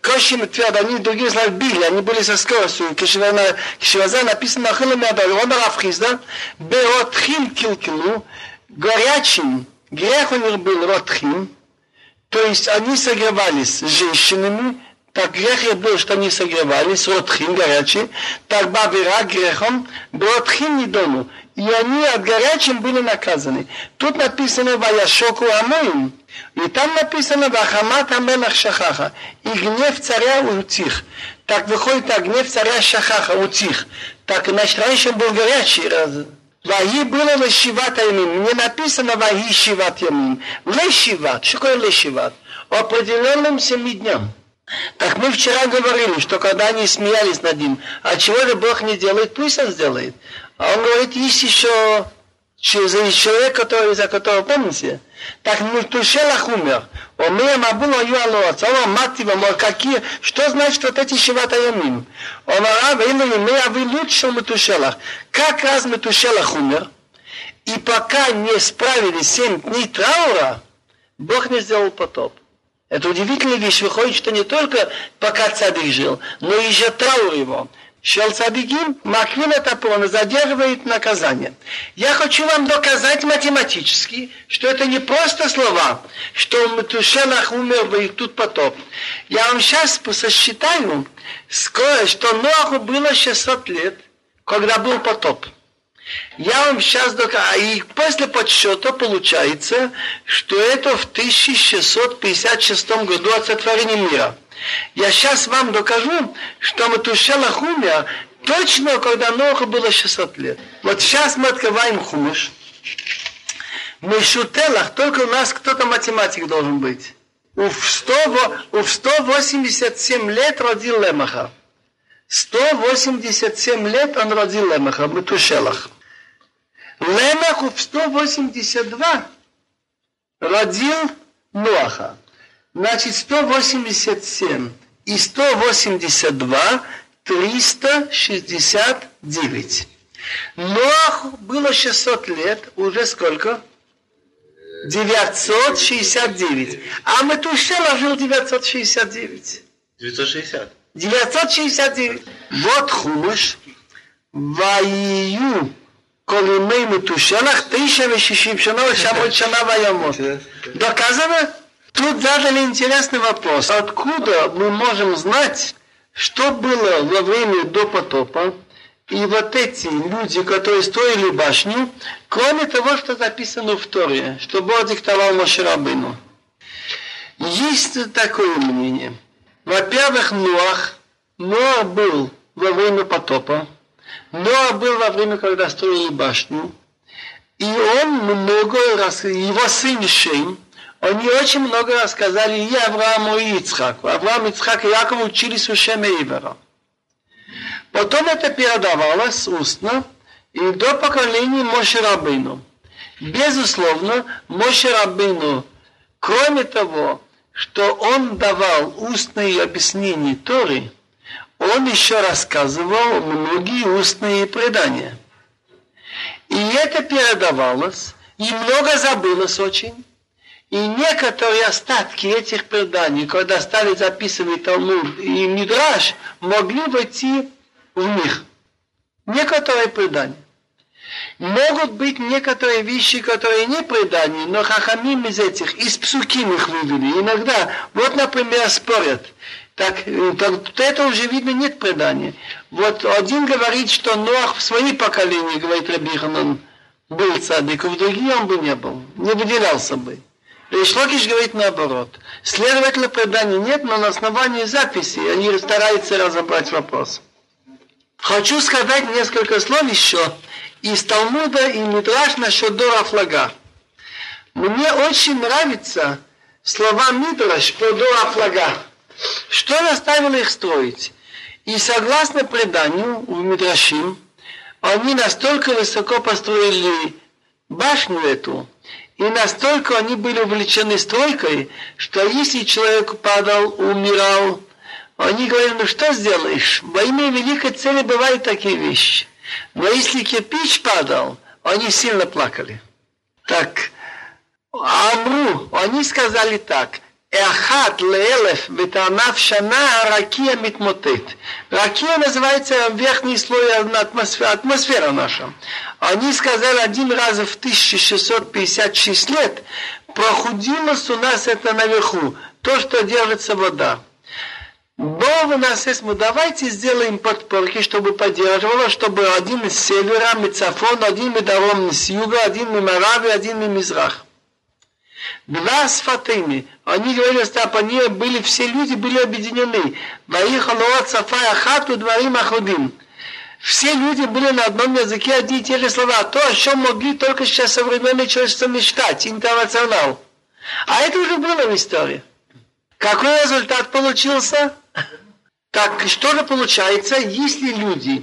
кашим твердо, они другие слова били, они были со скоростью. Кашиваза написано на хилами адаль, он рафхизда, беротхим килкилу, горячим, грех у них был ротхим. То есть они согревались с женщинами, так грех был, что они согревались, ротхим горячий, так бавира грехом, ротхим не дону. И они от горячим были наказаны. Тут написано «Ваяшоку амоим», и там написано «Вахамат амелах шахаха», и гнев царя утих. Так выходит, а гнев царя шахаха утих. Так, значит, раньше он был горячий раз. Ваи было лешиват ямим. Не написано ваи шиват ямим. Лешиват. Что такое лешиват? Определенным 7 дням. Так мы вчера говорили, что когда они смеялись над ним, а чего же Бог не делает, пусть он сделает. А он говорит, есть еще человек, который, за которого, помните? Так Метушелах умер. Что значит вот эти шиват ямим? Как раз Метушелах умер, и пока не справились 7 дней траура, Бог не сделал потоп. Это удивительная вещь, выходит, что не только пока цадик жил, но и еще траур его. Шел цадиким, маквина тапона, задерживает наказание. Я хочу вам доказать математически, что это не просто слова, что в Метушелах умер, и тут потоп. Я вам сейчас сосчитаю, что Ноаху было 600 лет, когда был потоп. Я вам сейчас докажу, и после подсчета получается, что это в 1656 году от сотворения мира. Я сейчас вам докажу, что Метушелах умер Точно, когда Ноаху было 600 лет. Вот сейчас мы открываем хумыш. Метушелах, только у нас кто-то математик должен быть. В 187 лет родил Ламеха. 187 лет он родил Ламеха, Метушелах. Ламеху в 182 родил Ноаха. Значит, 187 и 182 – 369. Ноаху было 600 лет, уже сколько? 969. А Метушелах жил 969. 960. 969. Вот хумыш. Ваию. Колимей Метушелах 1060 шана вешамот шана ваямот. Доказано? Тут задали интересный вопрос. Откуда мы можем знать, что было во время до потопа, и вот эти люди, которые строили башню, кроме того, что записано в Торе, что Бог диктовал Моше Рабейну. Есть такое мнение. Во-первых, Ноах был во время потопа, Ноах был во время, когда строили башню, и он много раз, его сын Шем, они очень много рассказали и Аврааму, и Ицхаку. Авраам, Ицхак и Яков учились у Шема и Ивара. Потом это передавалось устно и до поколения Моше Рабейну. Безусловно, Моше Рабейну, кроме того, что он давал устные объяснения Торы, он еще рассказывал многие устные предания. И это передавалось, и много забылось очень. И некоторые остатки этих преданий, когда стали записывать Талмуд и Мидраш, могли войти в них. Некоторые предания. Могут быть некоторые вещи, которые не предания, но Хахамим из этих, из псуким их вывели. Иногда, вот, например, спорят. Так это уже видно, нет предания. Вот один говорит, что Ноах в свои поколения, говорит Раби Хан, он был цадиком, в другие он бы не был, не выделялся бы. Рейш Лакиш говорит наоборот. Следовательно, преданий нет, но на основании записи они стараются разобрать вопрос. Хочу сказать несколько слов еще из Талмуда и Мидраш насчет Дора Флага. Мне очень нравятся слова Мидраш про Дора Флага. Что заставило их строить? И согласно преданию в Мидрашим, они настолько высоко построили башню эту, и настолько они были увлечены стройкой, что если человек падал, умирал, они говорили, ну что сделаешь? Во имя великой цели бывают такие вещи. Но если кирпич падал, они сильно плакали. Так, Амру, они сказали так. Эхад леэлеф ветанав шана ракия митмотет. Ракия называется верхний слой атмосфера наша. Они сказали, один раз в 1656 лет прохудилось у нас это наверху, то, что держится вода. Бог у нас есть, мы давайте сделаем подпорки, чтобы поддерживало, чтобы один из севера, мицафон, один мидаром с юга, один мимарави, один мизрах. Два с фатыми. Они говорили, что они были, все люди были объединены. Все люди были на одном языке, одни и те же слова. То, о чем могли только сейчас современные человечества мечтать, интернационал. А это уже было в истории. Какой результат получился? Так что же получается, если люди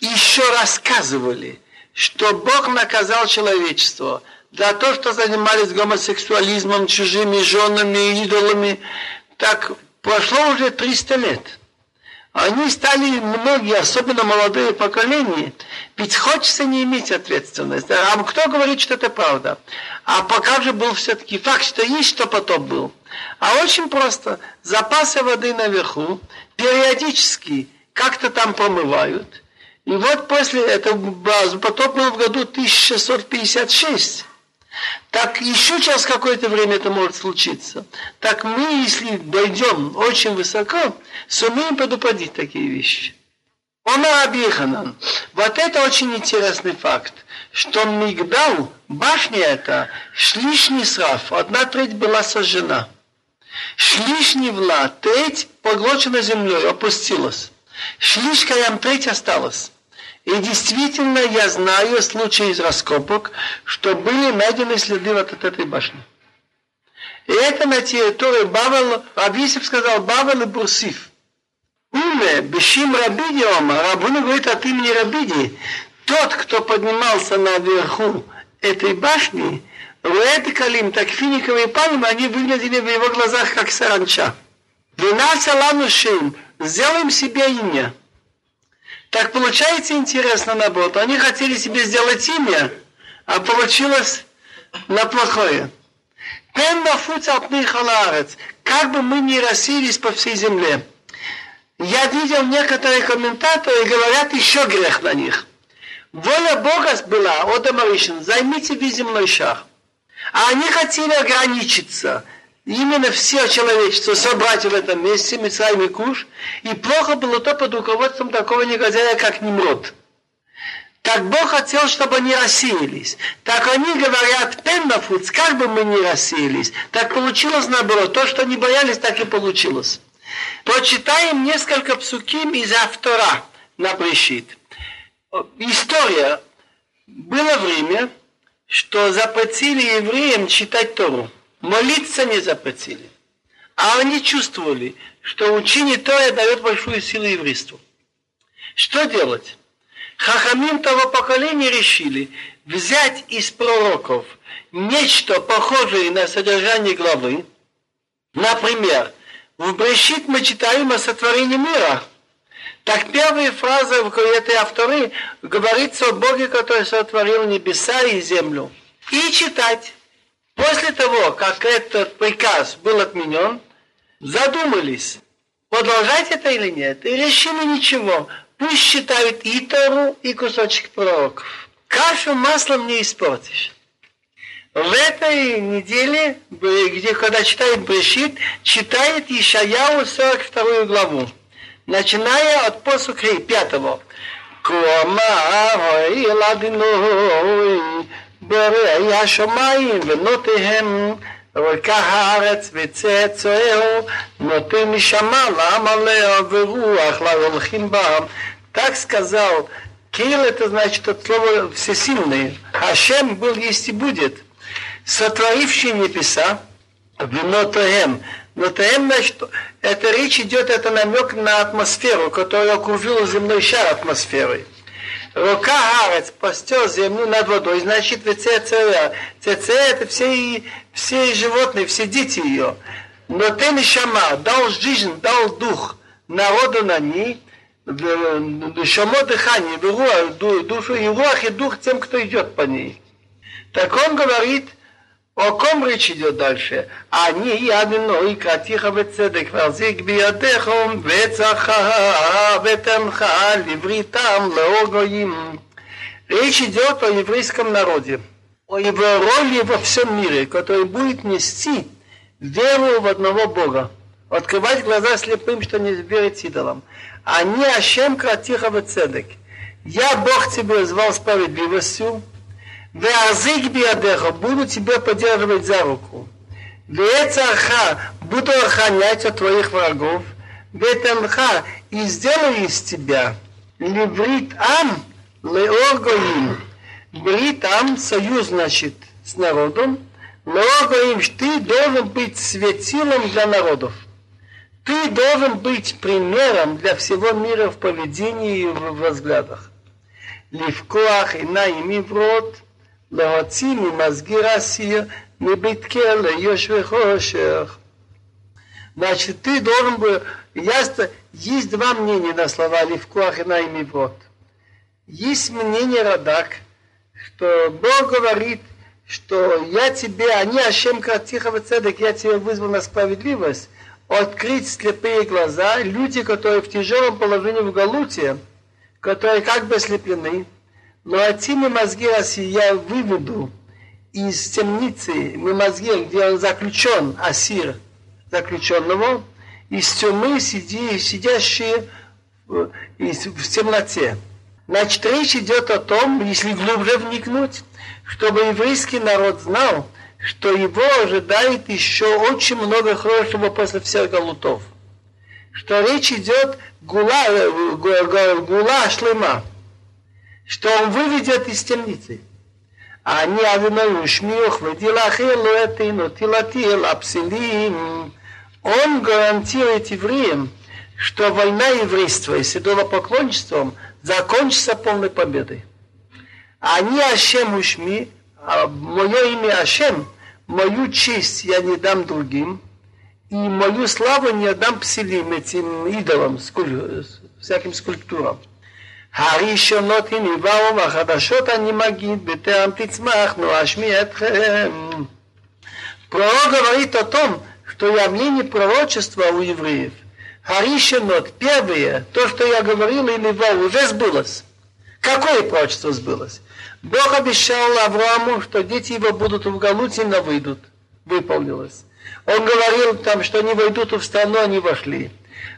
еще рассказывали, что Бог наказал человечество за то, что занимались гомосексуализмом, чужими женами, идолами, так прошло уже 300 лет. Они стали, многие, особенно молодые поколения, ведь хочется не иметь ответственности. А кто говорит, что это правда? А пока же был все-таки факт, что есть, что потом был. А очень просто, запасы воды наверху, периодически как-то там помывают. И вот после этого потоп был в году 1656. Так еще через какое-то время это может случиться. Так мы, если дойдем очень высоко, сумеем предупредить такие вещи. Он Раби Ханан. Вот это очень интересный факт, что Мигдал, башня эта, шлишний сраф, 1/3 была сожжена. Шлишний вла, 1/3 поглощена землей, опустилась. Шлишкаям треть осталось. И действительно, я знаю случаи из раскопок, что были найдены следы вот от этой башни. И это на территории Бавел, Абисев сказал, Бавел и Бурсиф. Уме, бешим рабидиом, Рабуна говорит от имени Рабиди, тот, кто поднимался наверху этой башни, руэты калим, так финиковые пальмы, они выглядели в его глазах как саранча. Винася ланушим, сделаем себе имя. Так получается интересно на работу. Они хотели себе сделать имя, а получилось на плохое. Как бы мы ни рассеялись по всей земле. Я видел некоторые комментаторы, говорят, еще грех на них. Воля Бога была, Одамаришин, займите весь земной шар. А они хотели ограничиться. Именно все человечество собрать в этом месте, Мицраим и Куш. И плохо было то под руководством такого негодяя, как Нимрод. Так Бог хотел, чтобы они рассеялись. Так они говорят, пеннафуц, как бы мы ни рассеялись. Так получилось наоборот. То, что не боялись, так и получилось. Прочитаем несколько псуким из автора на Брешит. История. Было время, что запретили евреям читать Тору. Молиться не запретили. А они чувствовали, что учение Торы дает большую силу еврейству. Что делать? Хахамим того поколения решили взять из пророков нечто похожее на содержание главы. Например, в Брешит мы читаем о сотворении мира. Так первая фраза в этой авторы говорится о Боге, который сотворил небеса и землю. И читать. После того, как этот приказ был отменен, задумались, продолжать это или нет. И решили ничего. Пусть считают и Тору, и кусочек пророков. Кашу маслом не испортишь. В этой неделе, когда читает Брешит, читает Ишаяу 42 главу, начиная от посуха 5-го. Так сказал Кил, это значит от слова всесильный. Ашем был, есть и будет, сотворивший небеса, Нотоем. Нотоем, значит, это речь идет, это намек на атмосферу, которая окружила земной шар атмосферой. Рука Харец пастер землю над водой, значит, ВЦЦР. ЦЦР это все животные, все дети ее. Но ты нишама, дал жизнь, дал дух народу на ней, шамо дыхание, душу и руах, и дух тем, кто идет по ней. Так он говорит, о ком речь идет дальше? Они и Адино, и Катиха Бецедек, Варзик Биадехом, Вецаха, Ветенха, Ливритам, Леогоим. Речь идет о еврейском народе, о его роли во всем мире, который будет нести веру в одного Бога, открывать глаза слепым, что не верит идолам. Они Ашем Катиха Бецедек. Я Бог тебя звал справедливостью, Веазик биадеха, буду тебя поддерживать за руку. Вецаха, буду охранять от твоих врагов. Ветенха, и сделаю из тебя. Леврит ам, леоргоим. Брит ам, союз, значит, с народом. Леоргоим, ты должен быть светилом для народов. Ты должен быть примером для всего мира в поведении и в взглядах. Левкоах, ина, ими в рот. להוציא ממסגיר עשיר מבית כלא יש וחושך. Значит, ты должен был... Есть два мнения на слова «левкуах и наим и брод». Есть мнение Радак, что Бог говорит, что я тебе, они Ашем Кратиха Вецедек, я тебе вызвал на справедливость, открыть слепые глаза, люди, которые в тяжелом положении в Галуте, которые как бы слеплены, но отсими мазгирас я выведу из темницы мимазгир, где он заключен, асир заключенного, из тюрьмы сидящие в темноте. Значит, речь идет о том, если глубже вникнуть, чтобы еврейский народ знал, что его ожидает еще очень много хорошего после всех галутов. что речь идет гула шлема, что он выведет из темницы. А они авиною шмиюх вадилахилу этину тилатил апсилим. Он гарантирует евреям, что война еврейства и идолопоклонничеством закончится полной победой. Они Ашем ушми, мое имя Ашем, мою честь я не дам другим, и мою славу не отдам псилим, этим идолам, всяким скульптурам. הראשונות הניבאו והחדשות אני מגיד בטרם תצמחנו אשמיע אתכם. Пророк говорит о том, что явление пророчества у евреев. Харишенот, первое, то, что я говорил и ливал, уже сбылось. Какое пророчество сбылось? Бог обещал Аврааму, что дети его будут в Галуте, но выйдут. Выполнилось. Он говорил там, что они войдут в страну, они вошли.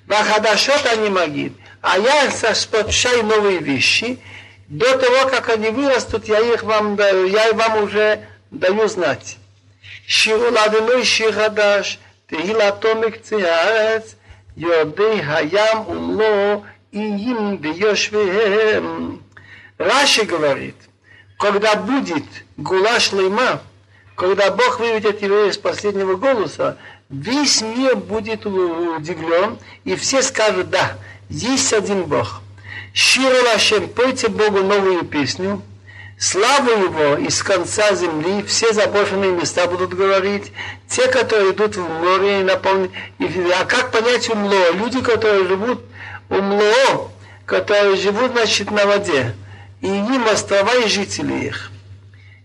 Вахадашот они могли. А я сообщаю новые вещи. До того, как они вырастут, я вам уже даю знать. Шиулавиной шихадаш, тегилатомик циаэц, Йордей хаям умло и им дьешвеем. Раши говорит, когда будет гула шлейма, когда Бог выведет его из последнего голоса, весь мир будет удивлен, и все скажут: да, есть один Бог. Шир Лашем, пойте Богу новую песню, славу его из конца земли, все заброшенные места будут говорить, те, которые идут в море и наполнены. А как понять умло? Люди, которые живут умло, которые живут, значит, на воде, и им острова и жители их.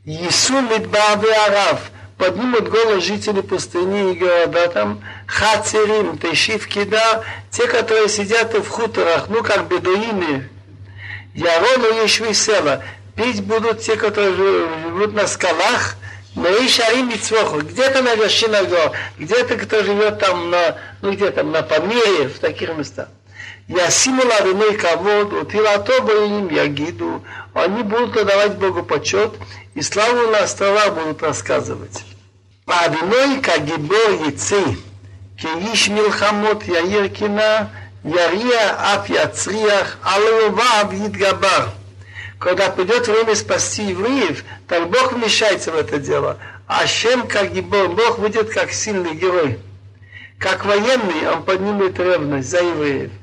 Ису Мидбавы Арав, поднимут голос жители пустыни и города там, Хацерим, Тешивкида, те, которые сидят в хуторах, ну как бедуины, Ярону Ешви Села, пить будут те, которые живут на скалах, но и Шарим и Цвоху, где-то на вершинах гор, где-то кто живет там на, ну где там, на Памире, в таких местах. Я симула виной кого-то, пилотобы им, я гиду, они будут отдавать Богу почет, и славу на островах будут рассказывать. А виной кагибо яцы, кииш милхамот, яир кина, ярия аф яцриях, аллова абид габар. Когда придет время спасти евреев, так Бог вмешается в это дело. А Шем как гибор, Бог выйдет как сильный герой. Как военный, он поднимет ревность за евреев.